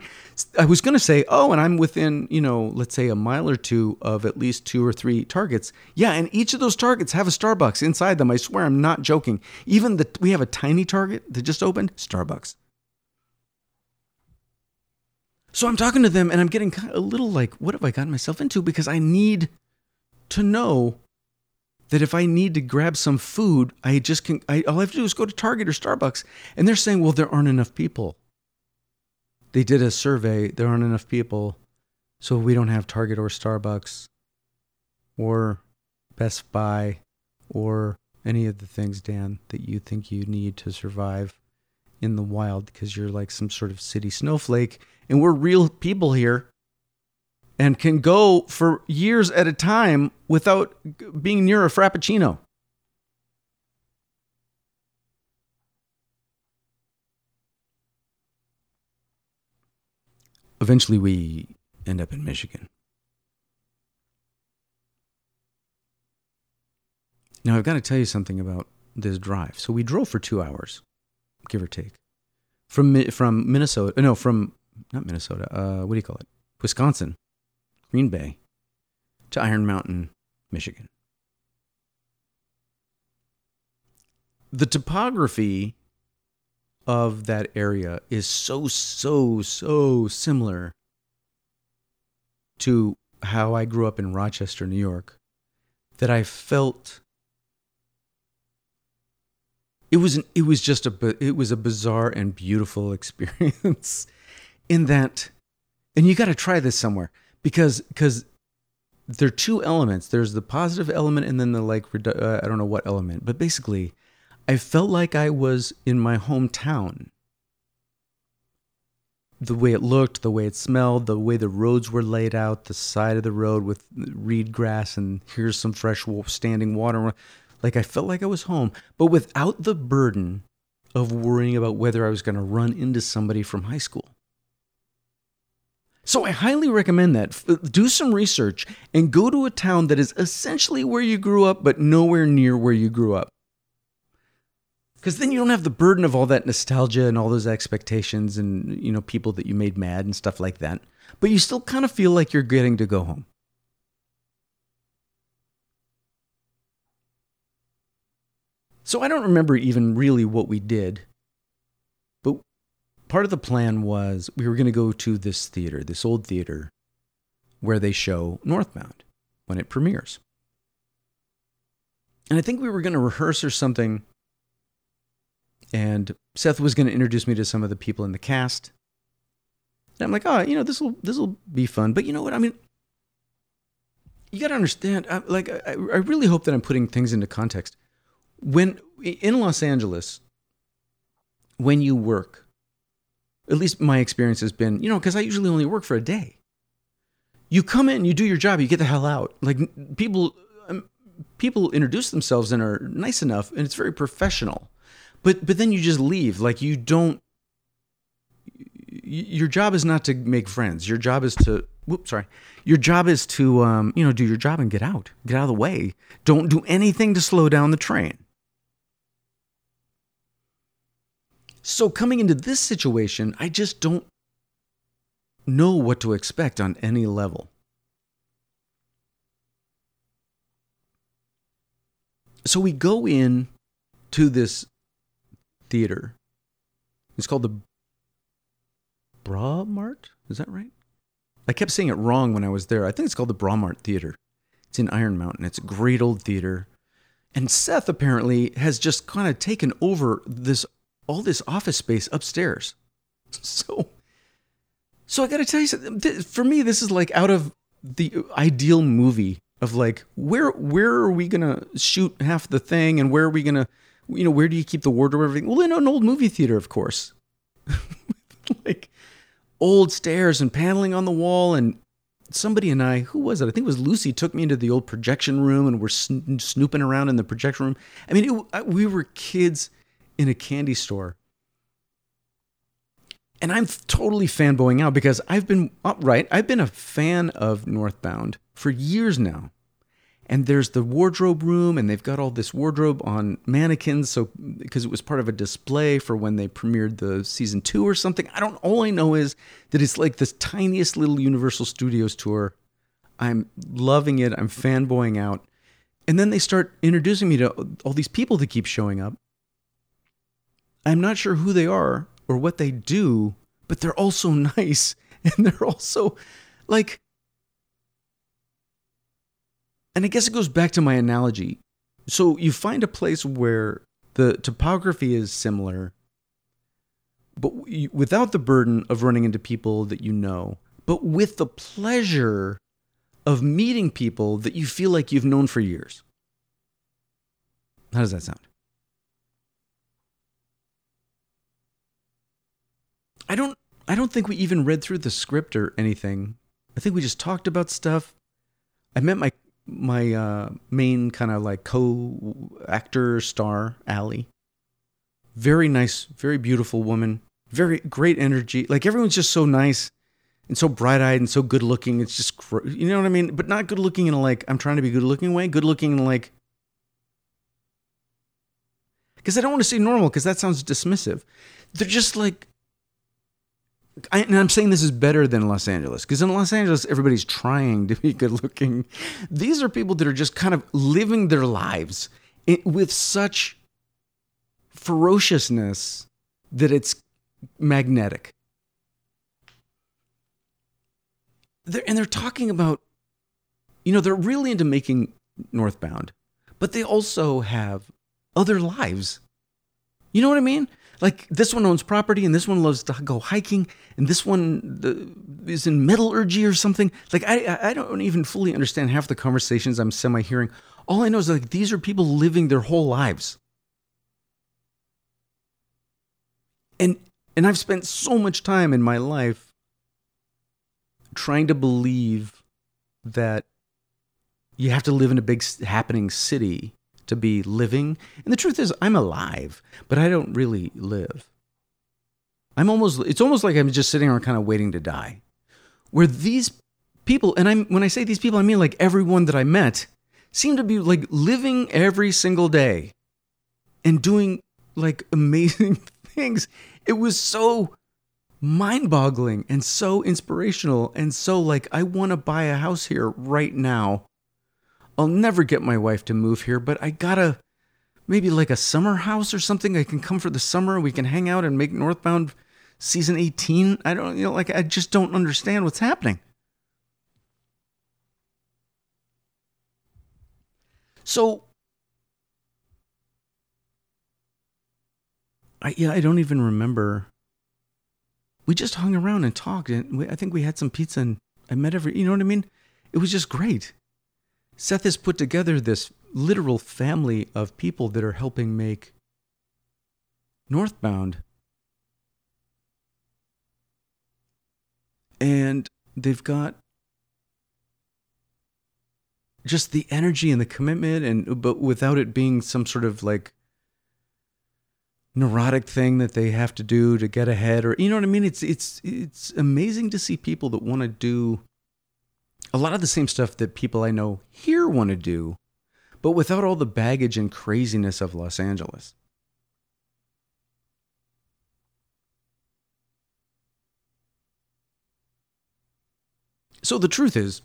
I was going to say, oh, and I'm within, you know, let's say a mile or two of at least two or three Targets. Yeah, and each of those Targets have a Starbucks inside them. I swear I'm not joking. Even the we have a tiny Target that just opened, Starbucks. So I'm talking to them and I'm getting a little like, what have I gotten myself into? Because I need to know that if I need to grab some food, I just can, I, all I have to do is go to Target or Starbucks. And they're saying, well, there aren't enough people. They did a survey. There aren't enough people. So we don't have Target or Starbucks or Best Buy or any of the things, Dan, that you think you need to survive in the wild because you're like some sort of city snowflake. And we're real people here and can go for years at a time without being near a Frappuccino. Eventually, we end up in Michigan. Now, I've got to tell you something about this drive. So we drove for two hours, give or take, from from Minnesota. No, from... Not Minnesota, uh, what do you call it? Wisconsin, Green Bay, to Iron Mountain, Michigan. The topography of that area is so, so, so similar to how I grew up in Rochester, New York, that I felt it was an, it was just a it was a bizarre and beautiful experience. In that, and you got to try this somewhere, because because there are two elements. There's the positive element and then the like, uh, I don't know what element. But basically, I felt like I was in my hometown. The way it looked, the way it smelled, the way the roads were laid out, the side of the road with reed grass and here's some fresh standing water. Like I felt like I was home, but without the burden of worrying about whether I was going to run into somebody from high school. So I highly recommend that. Do some research and go to a town that is essentially where you grew up, but nowhere near where you grew up. Because then you don't have the burden of all that nostalgia and all those expectations and, you know, people that you made mad and stuff like that. But you still kind of feel like you're getting to go home. So I don't remember even really what we did. Part of the plan was we were going to go to this theater, this old theater, where they show Northbound when it premieres. And I think we were going to rehearse or something. And Seth was going to introduce me to some of the people in the cast. And I'm like, oh, you know, this will this will be fun. But you know what? I mean, you got to understand. I, like, I, I really hope that I'm putting things into context. When in Los Angeles, when you work. At least my experience has been, you know, because I usually only work for a day. You come in, you do your job, you get the hell out. Like people, um, people introduce themselves and are nice enough, and it's very professional. But but then you just leave. Like you don't. Your job is not to make friends. Your job is to. Whoops, sorry. Your job is to, um, you know, do your job and get out, get out of the way. Don't do anything to slow down the train. So coming into this situation, I just don't know what to expect on any level. So we go in to this theater. It's called the Braumart? Is that right? I kept saying it wrong when I was there. I think it's called the Braumart Theater. It's in Iron Mountain. It's a great old theater. And Seth apparently has just kind of taken over this all this office space upstairs. So, so I got to tell you something. For me, this is like out of the ideal movie of like, where where are we going to shoot half the thing? And where are we going to, you know, where do you keep the wardrobe and everything? Well, in an old movie theater, of course. Like old stairs and paneling on the wall. And somebody and I, who was it? I think it was Lucy, took me into the old projection room, and we're sn- snooping around in the projection room. I mean, it, I, we were kids in a candy store. And I'm f- totally fanboying out because I've been, right, I've been a fan of Northbound for years now. And there's the wardrobe room, and they've got all this wardrobe on mannequins, so because it was part of a display for when they premiered the season two or something. I don't, all I know is that it's like this tiniest little Universal Studios tour. I'm loving it. I'm fanboying out. And then they start introducing me to all these people that keep showing up. I'm not sure who they are or what they do, but they're all so nice, and they're also like... And I guess it goes back to my analogy. So you find a place where the topography is similar, but without the burden of running into people that you know, but with the pleasure of meeting people that you feel like you've known for years. How does that sound? I don't I don't think we even read through the script or anything. I think we just talked about stuff. I met my My uh, main kind of like co-actor star, Allie. Very nice, very beautiful woman. Very great energy. Like everyone's just so nice and so bright-eyed and so good-looking. It's just, you know what I mean? But not good-looking in a like, I'm trying to be good-looking way. Good-looking in a like... Because I don't want to say normal because that sounds dismissive. They're just like... I, and I'm saying this is better than Los Angeles, because in Los Angeles, everybody's trying to be good looking. These are people that are just kind of living their lives with such ferociousness that it's magnetic. They're, and they're talking about, you know, they're really into making Northbound, but they also have other lives. You know what I mean? Like, this one owns property, and this one loves to go hiking, and this one the, is in metallurgy or something. Like, I I don't even fully understand half the conversations I'm semi-hearing. All I know is, like, these are people living their whole lives. And and I've spent so much time in my life trying to believe that you have to live in a big happening city to be living. And the truth is, I'm alive, but I don't really live. I'm almost, it's almost like I'm just sitting around kind of waiting to die. Where these people, and I'm when I say these people, I mean like everyone that I met, seem to be like living every single day and doing like amazing things. It was so mind-boggling and so inspirational and so like, I want to buy a house here right now. I'll never get my wife to move here, but I gotta, maybe like a summer house or something. I can come for the summer. We can hang out and make Northbound season eighteen. I don't, you know, like I just don't understand what's happening. So, I yeah, I don't even remember. We just hung around and talked, and we, I think we had some pizza, and I met every, you know what I mean? It was just great. Seth has put together this literal family of people that are helping make Northbound. And they've got just the energy and the commitment, and but without it being some sort of like neurotic thing that they have to do to get ahead, or you know what I mean? It's it's it's amazing to see people that want to do a lot of the same stuff that people I know here want to do, but without all the baggage and craziness of Los Angeles. So the truth is,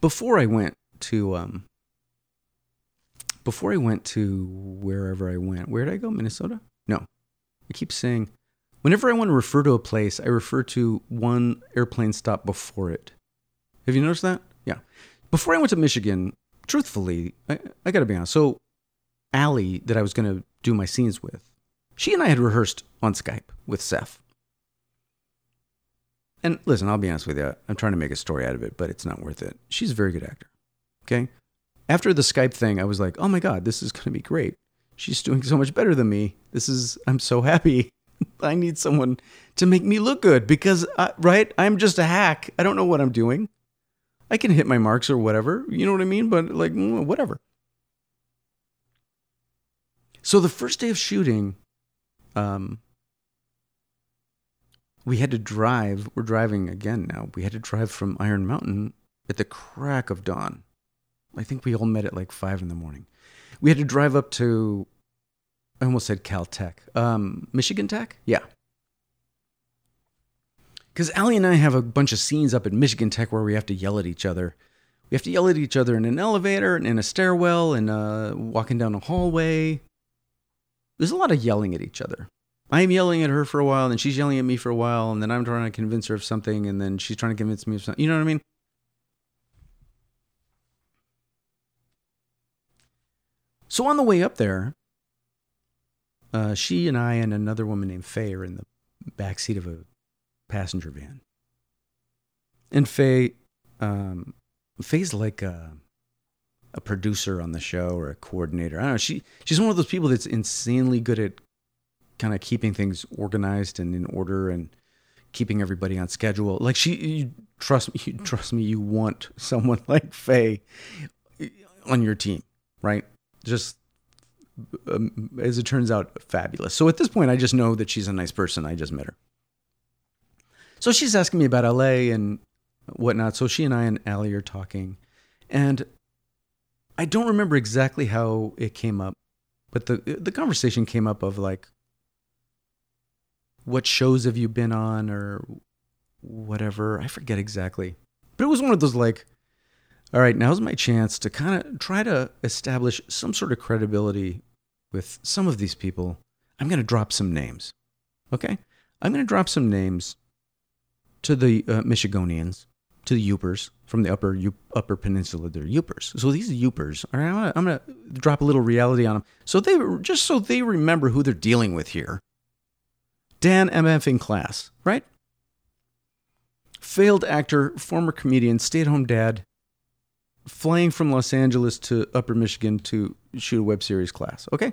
before I went to, um, before I went to wherever I went, where did I go? Minnesota? No. I keep saying, whenever I want to refer to a place, I refer to one airplane stop before it. Have you noticed that? Yeah. Before I went to Michigan, truthfully, I, I got to be honest. So Allie, that I was going to do my scenes with, she and I had rehearsed on Skype with Seth. And listen, I'll be honest with you. I'm trying to make a story out of it, but it's not worth it. She's a very good actor. Okay. After the Skype thing, I was like, oh my God, this is going to be great. She's doing so much better than me. This is, I'm so happy. I need someone to make me look good because, I, right? I'm just a hack. I don't know what I'm doing. I can hit my marks or whatever. You know what I mean? But like, whatever. So the first day of shooting, um, we had to drive, we're driving again now, we had to drive from Iron Mountain at the crack of dawn. I think we all met at like five in the morning. We had to drive up to, I almost said Caltech, um, Michigan Tech? Yeah. Because Allie and I have a bunch of scenes up at Michigan Tech where we have to yell at each other. We have to yell at each other in an elevator and in a stairwell and uh, walking down a hallway. There's a lot of yelling at each other. I'm yelling at her for a while, and she's yelling at me for a while, and then I'm trying to convince her of something, and then she's trying to convince me of something. You know what I mean? So on the way up there, uh, she and I and another woman named Faye are in the backseat of a passenger van. And Faye, um, Faye's like a, a producer on the show or a coordinator. I don't know. She, she's one of those people that's insanely good at kind of keeping things organized and in order and keeping everybody on schedule. Like she, you trust me, you trust me, you want someone like Faye on your team, right? Just, um, as it turns out, fabulous. So at this point, I just know that she's a nice person. I just met her. So she's asking me about L A and whatnot. So she and I and Allie are talking. And I don't remember exactly how it came up, but the the conversation came up of like, what shows have you been on or whatever? I forget exactly. But it was one of those like, all right, now's my chance to kind of try to establish some sort of credibility with some of these people. I'm going to drop some names, okay? I'm going to drop some names to the uh, Michigonians, to the Upers from the upper U- upper peninsula. They're Upers. So these Upers, all right, I'm going to drop a little reality on them. So they just so they remember who they're dealing with here. Dan MFing Klass, right? Failed actor, former comedian, stay-at-home dad, flying from Los Angeles to Upper Michigan to shoot a web series Klass, okay?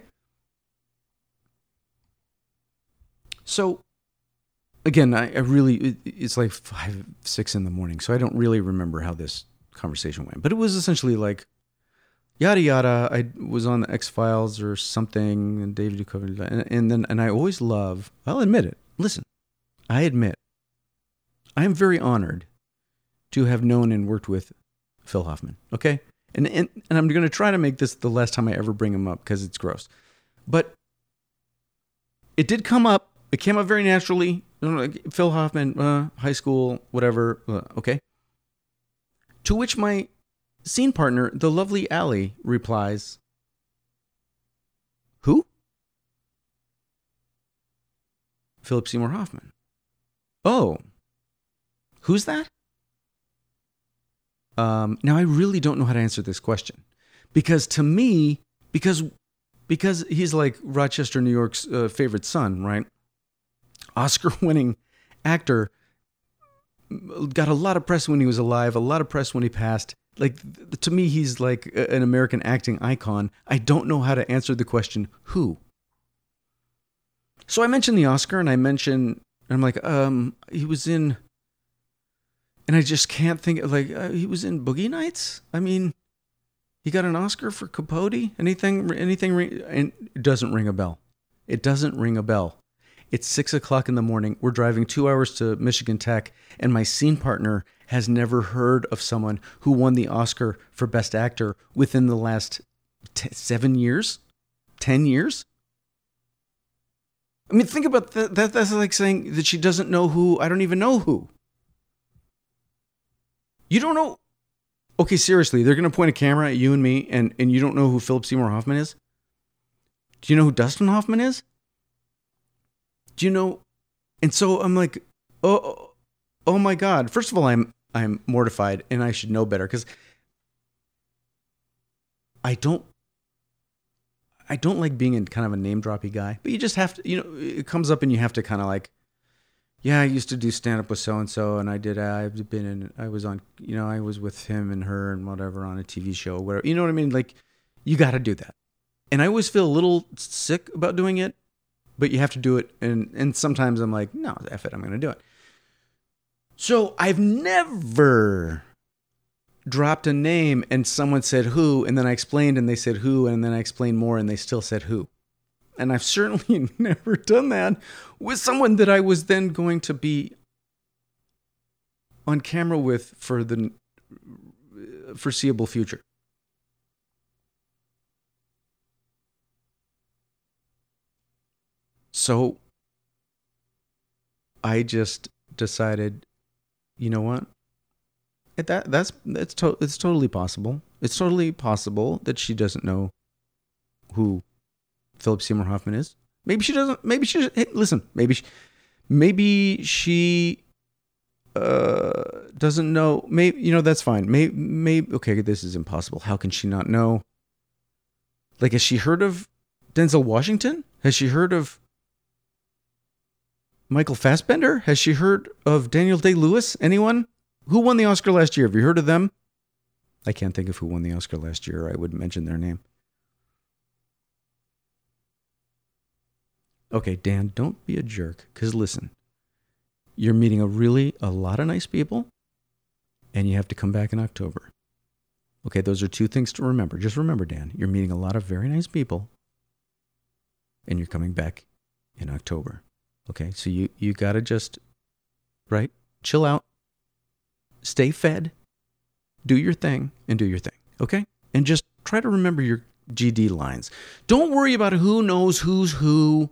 So, again, I, I really, it, it's like five, six in the morning, so I don't really remember how this conversation went. But it was essentially like, yada yada, I was on the X-Files or something, and David Duchovny, and, and then, and I always love, I'll admit it, listen, I admit, I am very honored to have known and worked with Phil Hoffman, okay? And and, and I'm going to try to make this the last time I ever bring him up, because it's gross. But it did come up, it came up very naturally, Phil Hoffman, uh, high school, whatever, uh, okay? To which my scene partner, the lovely Allie, replies, who? Philip Seymour Hoffman. Oh, who's that? Um, now, I really don't know how to answer this question. Because to me, because because he's like Rochester, New York's uh, favorite son, right? Oscar-winning actor. Got a lot of press when he was alive, a lot of press when he passed. Like, to me, he's like an American acting icon. I don't know how to answer the question, who? So I mentioned the Oscar, and I mentioned, I'm like, um, he was in, and I just can't think, like, uh, he was in Boogie Nights? I mean, he got an Oscar for Capote? Anything, anything, and it doesn't ring a bell. It doesn't ring a bell. It's six o'clock in the morning. We're driving two hours to Michigan Tech, and my scene partner has never heard of someone who won the Oscar for Best Actor within the last t- seven years, ten years. I mean, think about that. That's like saying that she doesn't know who. I don't even know who. You don't know. Okay, seriously, they're going to point a camera at you and me, and, and you don't know who Philip Seymour Hoffman is? Do you know who Dustin Hoffman is? Do you know? And so I'm like, oh, oh my God. First of all, I'm I'm mortified, and I should know better, because I don't, I don't like being in kind of a name droppy guy, but you just have to, you know, it comes up and you have to kind of like, yeah, I used to do stand up with so-and-so, and I did, I've been in, I was on, you know, I was with him and her and whatever on a T V show, whatever, you know what I mean? Like, you got to do that. And I always feel a little sick about doing it, but you have to do it. And, and sometimes I'm like, no, F it, I'm going to do it. So I've never dropped a name and someone said who, and then I explained and they said who, and then I explained more and they still said who. And I've certainly never done that with someone that I was then going to be on camera with for the foreseeable future. So I just decided, you know what? At that that's that's to, it's totally possible. It's totally possible that she doesn't know who Philip Seymour Hoffman is. Maybe she doesn't. Maybe she. Hey, listen. Maybe she. Maybe she uh, doesn't know. Maybe you know. That's fine. Maybe. Maybe. Okay. This is impossible. How can she not know? Like, has she heard of Denzel Washington? Has she heard of Michael Fassbender? Has she heard of Daniel Day-Lewis? Anyone? Who won the Oscar last year? Have you heard of them? I can't think of who won the Oscar last year. I would mention their name. Okay, Dan, don't be a jerk. Because listen, you're meeting a really, a lot of nice people, and you have to come back in October. Okay, those are two things to remember. Just remember, Dan, you're meeting a lot of very nice people, and you're coming back in October. Okay, so you, you got to just, right, chill out, stay fed, do your thing, and do your thing, okay? And just try to remember your G D lines. Don't worry about who knows who's who.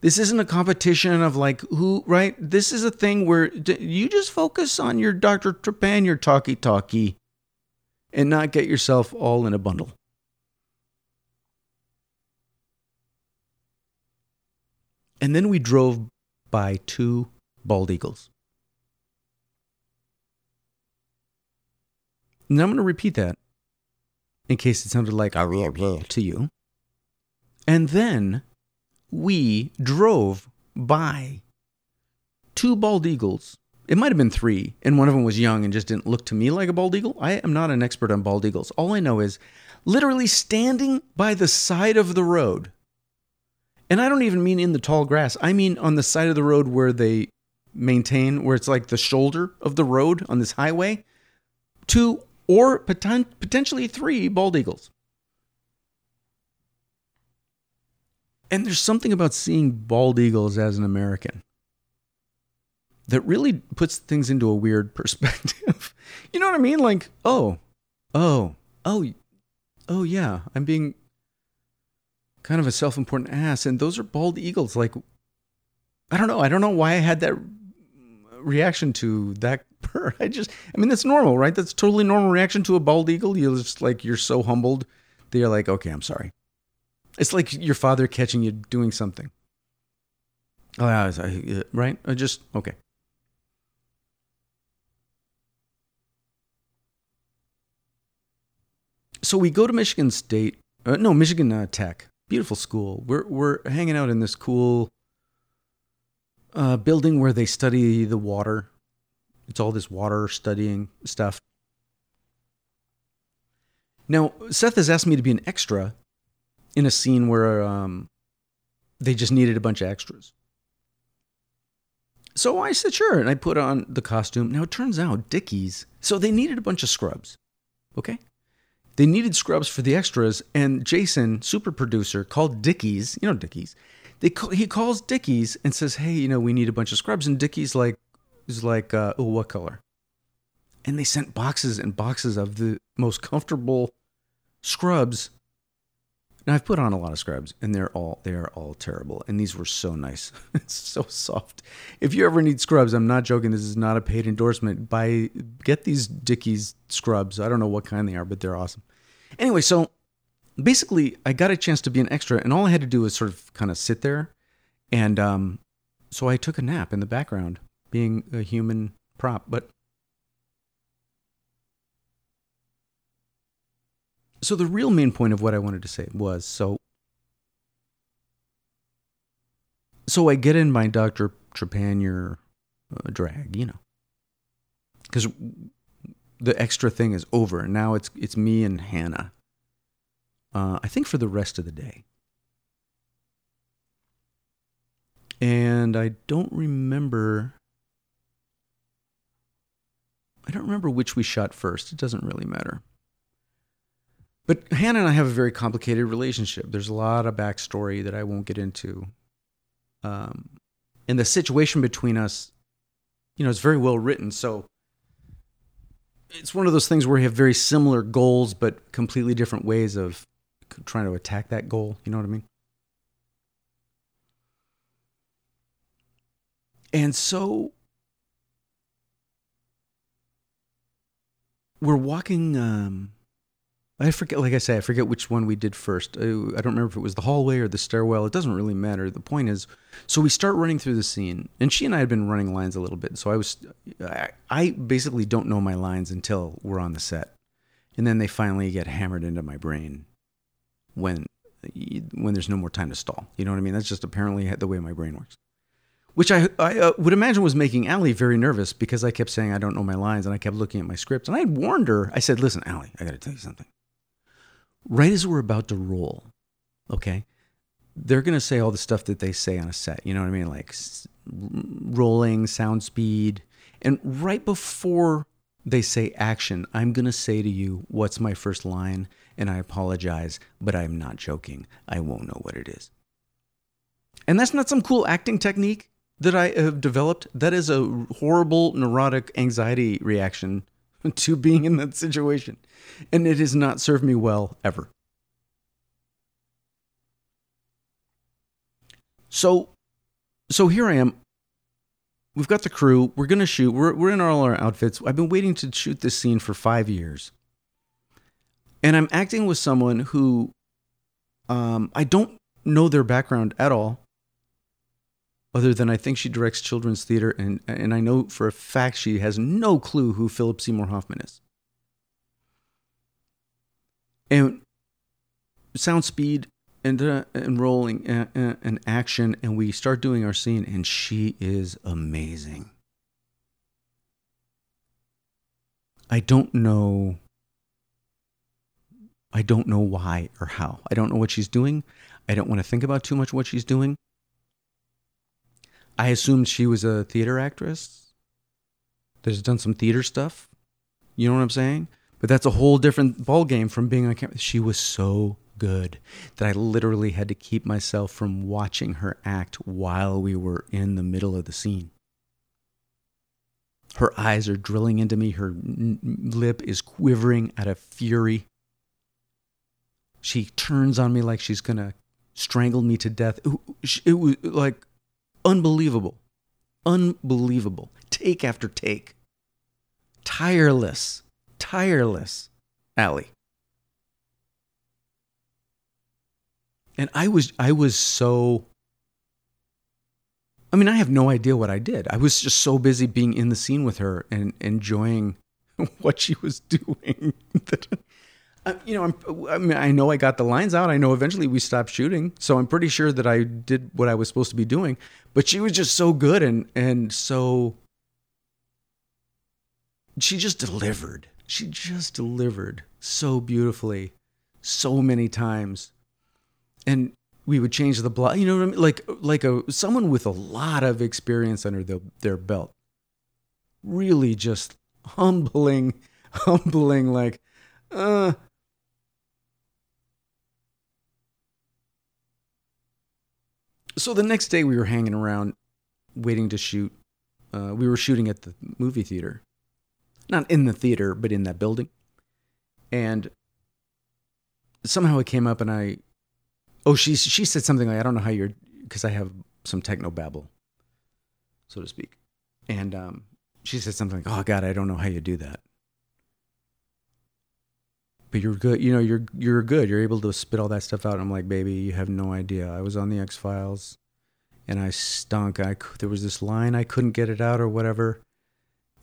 This isn't a competition of like who, right? This is a thing where d- you just focus on your Doctor Trepanier talkie-talkie and not get yourself all in a bundle. And then we drove by two bald eagles. Now I'm going to repeat that in case it sounded like a blah, blah to you. And then we drove by two bald eagles. It might have been three, and one of them was young and just didn't look to me like a bald eagle. I am not an expert on bald eagles. All I know is literally standing by the side of the road. And I don't even mean in the tall grass. I mean on the side of the road where they maintain, where it's like the shoulder of the road on this highway. Two or poten- potentially three bald eagles. And there's something about seeing bald eagles as an American that really puts things into a weird perspective. You know what I mean? Like, oh, oh, oh, oh yeah, I'm being kind of a self-important ass, and those are bald eagles. Like, I don't know. I don't know why I had that reaction to that bird. I just, I mean, that's normal, right? That's totally normal reaction to a bald eagle. You're just like, you're so humbled that you're like, okay, I'm sorry. It's like your father catching you doing something. Oh, I was, I, right? I just, okay. So we go to Michigan State, uh, no, Michigan uh, Tech. Beautiful school. We're we're hanging out in this cool uh, building where they study the water. It's all this water studying stuff. Now, Seth has asked me to be an extra in a scene where um, they just needed a bunch of extras. So I said, sure, and I put on the costume. Now, it turns out Dickies, so they needed a bunch of scrubs, okay? They needed scrubs for the extras, and Jason, super producer, called Dickies. You know Dickies. They call, he calls Dickies and says, "Hey, you know, we need a bunch of scrubs." And Dickies like is like, uh, "Oh, what color?" And they sent boxes and boxes of the most comfortable scrubs. Now, I've put on a lot of scrubs, and they're all they are all terrible. And these were so nice. It's so soft. If you ever need scrubs, I'm not joking. This is not a paid endorsement. Buy, get these Dickies scrubs. I don't know what kind they are, but they're awesome. Anyway, so basically, I got a chance to be an extra, and all I had to do was sort of kind of sit there. And um, so I took a nap in the background, being a human prop. But so the real main point of what I wanted to say was, so so I get in my Doctor Trepanier uh, drag, you know, because the extra thing is over, and now it's it's me and Hannah, uh, I think for the rest of the day. And I don't remember, I don't remember which we shot first. It doesn't really matter. But Hannah and I have a very complicated relationship. There's a lot of backstory that I won't get into. Um, and the situation between us, you know, it's very well written. So it's one of those things where we have very similar goals, but completely different ways of trying to attack that goal. You know what I mean? And so we're walking... Um, I forget, like I say, I forget which one we did first. I don't remember if it was the hallway or the stairwell. It doesn't really matter. The point is, so we start running through the scene, and she and I had been running lines a little bit. So I was, I, I basically don't know my lines until we're on the set, and then they finally get hammered into my brain when, when there's no more time to stall. You know what I mean? That's just apparently the way my brain works, which I, I uh, would imagine was making Allie very nervous because I kept saying I don't know my lines, and I kept looking at my script, and I had warned her. I said, "Listen, Allie, I got to tell you something. Right as we're about to roll, okay, they're going to say all the stuff that they say on a set. You know what I mean? Like s- rolling, sound speed. And right before they say action, I'm going to say to you, what's my first line? And I apologize, but I'm not joking. I won't know what it is." And that's not some cool acting technique that I have developed. That is a horrible, neurotic anxiety reaction to being in that situation. And it has not served me well ever. So, so here I am. We've got the crew. We're going to shoot. We're we're in all our outfits. I've been waiting to shoot this scene for five years. And I'm acting with someone who um, I don't know their background at all, other than I think she directs children's theater, and and I know for a fact she has no clue who Philip Seymour Hoffman is. And sound speed and, uh, and rolling uh, uh, and action, and we start doing our scene, and she is amazing. I don't know... I don't know why or how. I don't know what she's doing. I don't want to think about too much what she's doing. I assumed she was a theater actress that's done some theater stuff. You know what I'm saying? But that's a whole different ballgame from being on camera. She was so good that I literally had to keep myself from watching her act while we were in the middle of the scene. Her eyes are drilling into me. Her n- lip is quivering out of fury. She turns on me like she's going to strangle me to death. It was like... Unbelievable. Unbelievable. Take after take. Tireless. Tireless. Allie. And I was, I was so, I mean, I have no idea what I did. I was just so busy being in the scene with her and enjoying what she was doing that, Uh, you know, I'm, I mean, I know I got the lines out. I know eventually we stopped shooting, so I'm pretty sure that I did what I was supposed to be doing. But she was just so good, and and so she just delivered. She just delivered so beautifully, so many times. And we would change the block. You know what I mean? Like like a someone with a lot of experience under the, their belt. Really, just humbling, humbling. Like, uh. So the next day we were hanging around waiting to shoot. Uh, we were shooting at the movie theater. Not in the theater, but in that building. And somehow it came up, and I Oh, she she said something like, I don't know how you're, because I have some techno babble, so to speak. And um, she said something like, oh, God, I don't know how you do that. But you're good. You know, you're you're good. You're able to spit all that stuff out. And I'm like, baby, you have no idea. I was on the X-Files and I stunk. I, there was this line. I couldn't get it out or whatever.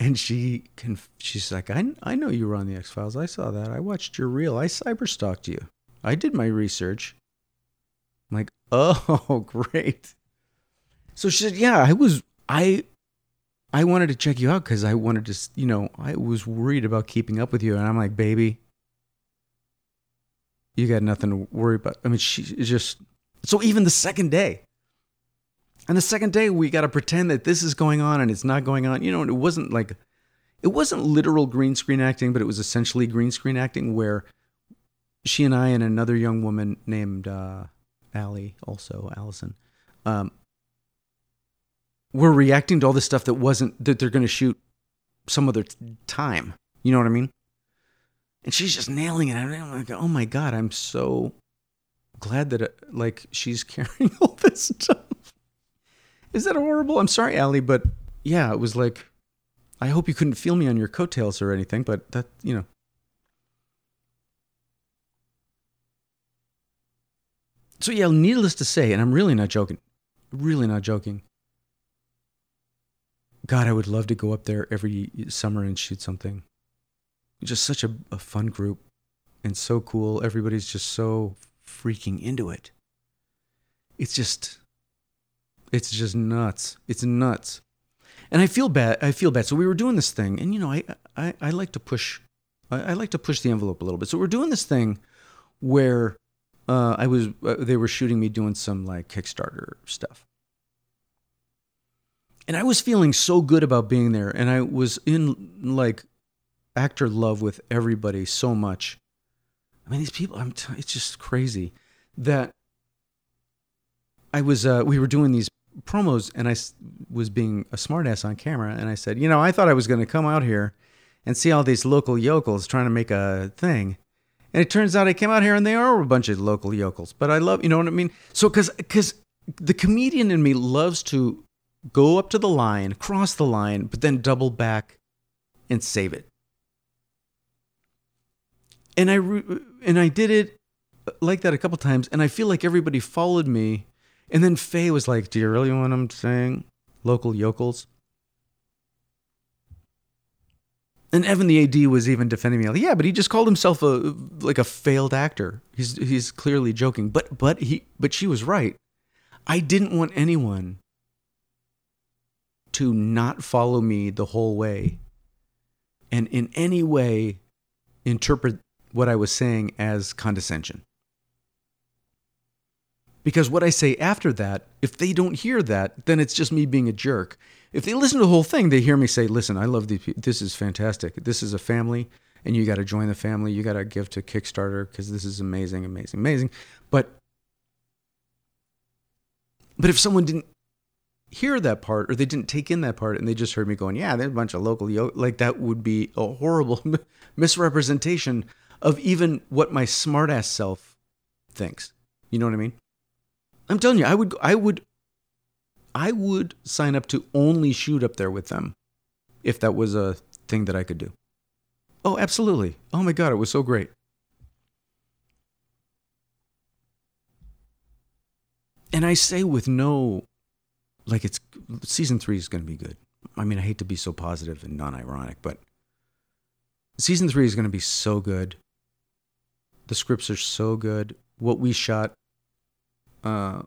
And she conf- she's like, I, I know you were on the X-Files. I saw that. I watched your reel. I cyberstalked you. I did my research. I'm like, oh, great. So she said, yeah, I was, I, I wanted to check you out because I wanted to, you know, I was worried about keeping up with you. And I'm like, baby, you got nothing to worry about. I mean, she just, so even the second day, and the second day we got to pretend that this is going on and it's not going on. You know, and it wasn't like, it wasn't literal green screen acting, but it was essentially green screen acting where she and I and another young woman named, uh, Allie, also Allison, um, we're reacting to all this stuff that wasn't, that they're going to shoot some other t- time. You know what I mean? And she's just nailing it. I'm like, oh my God, I'm so glad that, it, like, she's carrying all this stuff. Is that horrible? I'm sorry, Allie, but yeah, it was like, I hope you couldn't feel me on your coattails or anything, but that, you know. So yeah, needless to say, and I'm really not joking, really not joking. God, I would love to go up there every summer and shoot something. Just such a, a fun group and so cool. Everybody's just so freaking into it. It's just, it's just nuts. It's nuts. And I feel bad. I feel bad. So we were doing this thing and, you know, I, I, I like to push, I, I like to push the envelope a little bit. So we're doing this thing where Uh, I was, uh, they were shooting me doing some like Kickstarter stuff. And I was feeling so good about being there. And I was in like actor love with everybody so much. I mean, these people, I'm t- it's just crazy that I was, uh, we were doing these promos and I s- was being a smartass on camera. And I said, you know, I thought I was going to come out here and see all these local yokels trying to make a thing. And it turns out I came out here and they are a bunch of local yokels. But I love, you know what I mean? So, because because the comedian in me loves to go up to the line, cross the line, but then double back and save it. And I, re- and I did it like that a couple times. And I feel like everybody followed me. And then Faye was like, do you really want them saying local yokels? And Evan, the A D, was even defending me. Like, yeah, but he just called himself a like a failed actor. He's he's clearly joking. But but he but she was right. I didn't want anyone to not follow me the whole way, and in any way interpret what I was saying as condescension. Because what I say after that, if they don't hear that, then it's just me being a jerk. If they listen to the whole thing, they hear me say, listen, I love these people. This is fantastic. This is a family, and you got to join the family. You got to give to Kickstarter because this is amazing, amazing, amazing. But but if someone didn't hear that part or they didn't take in that part and they just heard me going, yeah, there's a bunch of local, yo-, like that would be a horrible misrepresentation of even what my smartass self thinks. You know what I mean? I'm telling you, I would, I would, I would sign up to only shoot up there with them if that was a thing that I could do. Oh, absolutely. Oh my God, it was so great. And I say with no, like it's, season three is going to be good. I mean, I hate to be so positive and non-ironic, but season three is going to be so good. The scripts are so good. What we shot uh,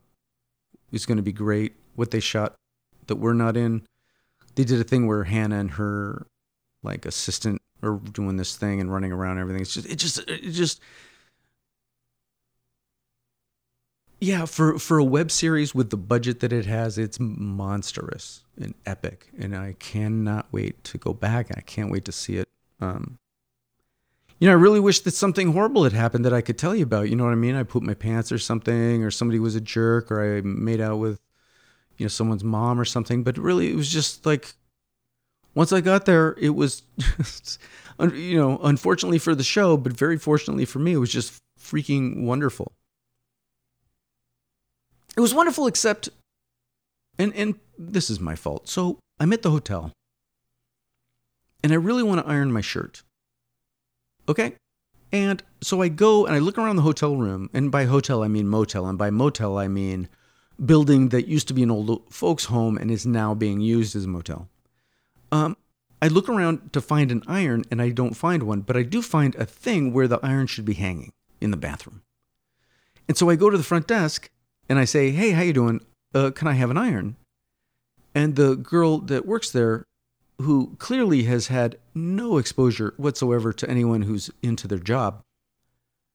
is going to be great. What they shot that we're not in. They did a thing where Hannah and her like assistant are doing this thing and running around and everything. It's just, it just, it just, yeah, for, for a web series with the budget that it has, it's monstrous and epic. And I cannot wait to go back. I can't wait to see it. Um, you know, I really wish that something horrible had happened that I could tell you about. You know what I mean? I pooped my pants or something, or somebody was a jerk, or I made out with, you know, someone's mom or something, but really it was just like, once I got there, it was, just, you know, unfortunately for the show, but very fortunately for me, it was just freaking wonderful. It was wonderful, except, and, and this is my fault. So I'm at the hotel, and I really want to iron my shirt. Okay? And so I go, and I look around the hotel room, and by hotel I mean motel, and by motel I mean building that used to be an old folks' home and is now being used as a motel. Um, I look around to find an iron, and I don't find one, but I do find a thing where the iron should be hanging in the bathroom. And so I go to the front desk, and I say, hey, how you doing? Uh, can I have an iron? And the girl that works there, who clearly has had no exposure whatsoever to anyone who's into their job,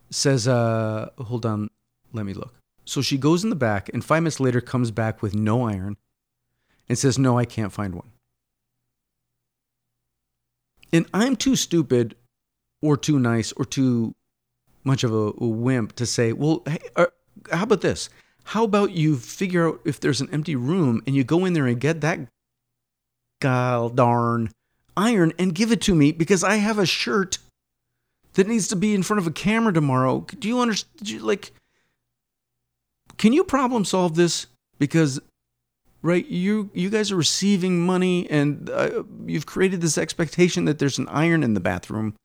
says, uh, hold on, let me look. So she goes in the back, and five minutes later comes back with no iron and says, no, I can't find one. And I'm too stupid or too nice or too much of a, a wimp to say, well, hey, uh, how about this? How about you figure out if there's an empty room and you go in there and get that god darn iron and give it to me, because I have a shirt that needs to be in front of a camera tomorrow. Do you understand? Like, can you problem solve this? Because, right, you you guys are receiving money, and uh, you've created this expectation that there's an iron in the bathroom.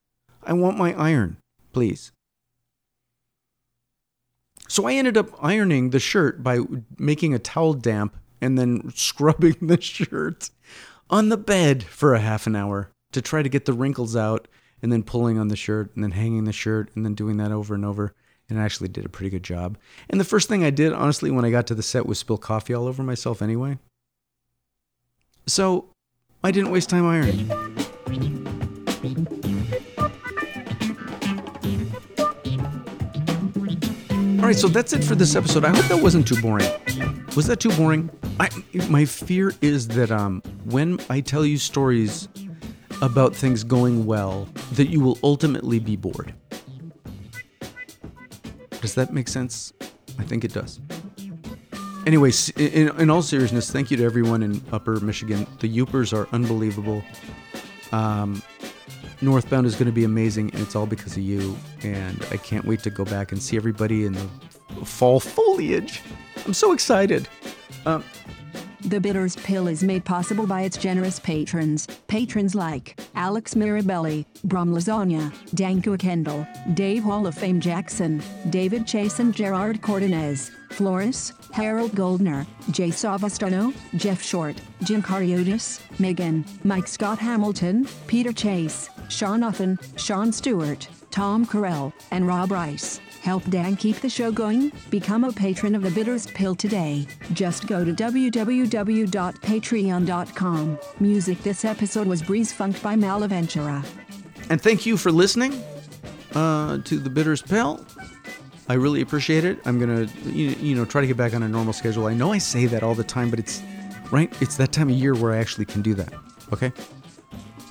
I want my iron, please. So I ended up ironing the shirt by making a towel damp and then scrubbing the shirt on the bed for a half an hour to try to get the wrinkles out, and then pulling on the shirt and then hanging the shirt and then doing that over and over. And I actually did a pretty good job. And the first thing I did, honestly, when I got to the set was spill coffee all over myself anyway. So I didn't waste time ironing. All right, so that's it for this episode. I hope that wasn't too boring. Was that too boring? I, my fear is that um, when I tell you stories about things going well, that you will ultimately be bored. Does that make sense? I think it does. Anyways, in, in all seriousness, thank you to everyone in Upper Michigan. The Youpers are unbelievable. Um, Northbound is going to be amazing, and it's all because of you. And I can't wait to go back and see everybody in the fall foliage. I'm so excited. Um, the Bitters Pill is made possible by its generous patrons. Patrons like Alex Mirabelli, Brom Lasagna, Danko Kendall, Dave Hall of Fame Jackson, David Chase and Gerard Cordenez, Flores, Harold Goldner, Jay Savastano, Jeff Short, Jim Cariotis, Megan, Mike Scott Hamilton, Peter Chase, Sean Uffin, Sean Stewart, Tom Carell, and Rob Rice. Help Dan keep the show going. Become a patron of the Bitterest Pill today. Just go to w w w dot patreon dot com. Music this episode was Breeze Funked by Malaventura. And thank you for listening uh, to the Bitterest Pill. I really appreciate it. I'm going to, you know, try to get back on a normal schedule. I know I say that all the time, but it's, right? It's that time of year where I actually can do that. Okay?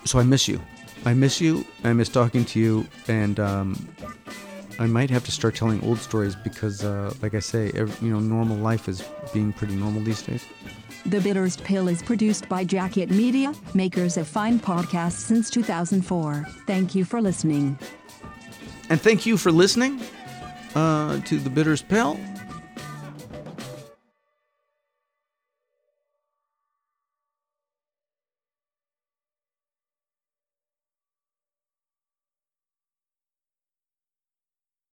So I miss you. I miss you. I miss talking to you. And, um... I might have to start telling old stories because, uh, like I say, every, you know, normal life is being pretty normal these days. The Bitterest Pill is produced by Jacket Media, makers of fine podcasts since two thousand four. Thank you for listening. And thank you for listening uh, to The Bitterest Pill.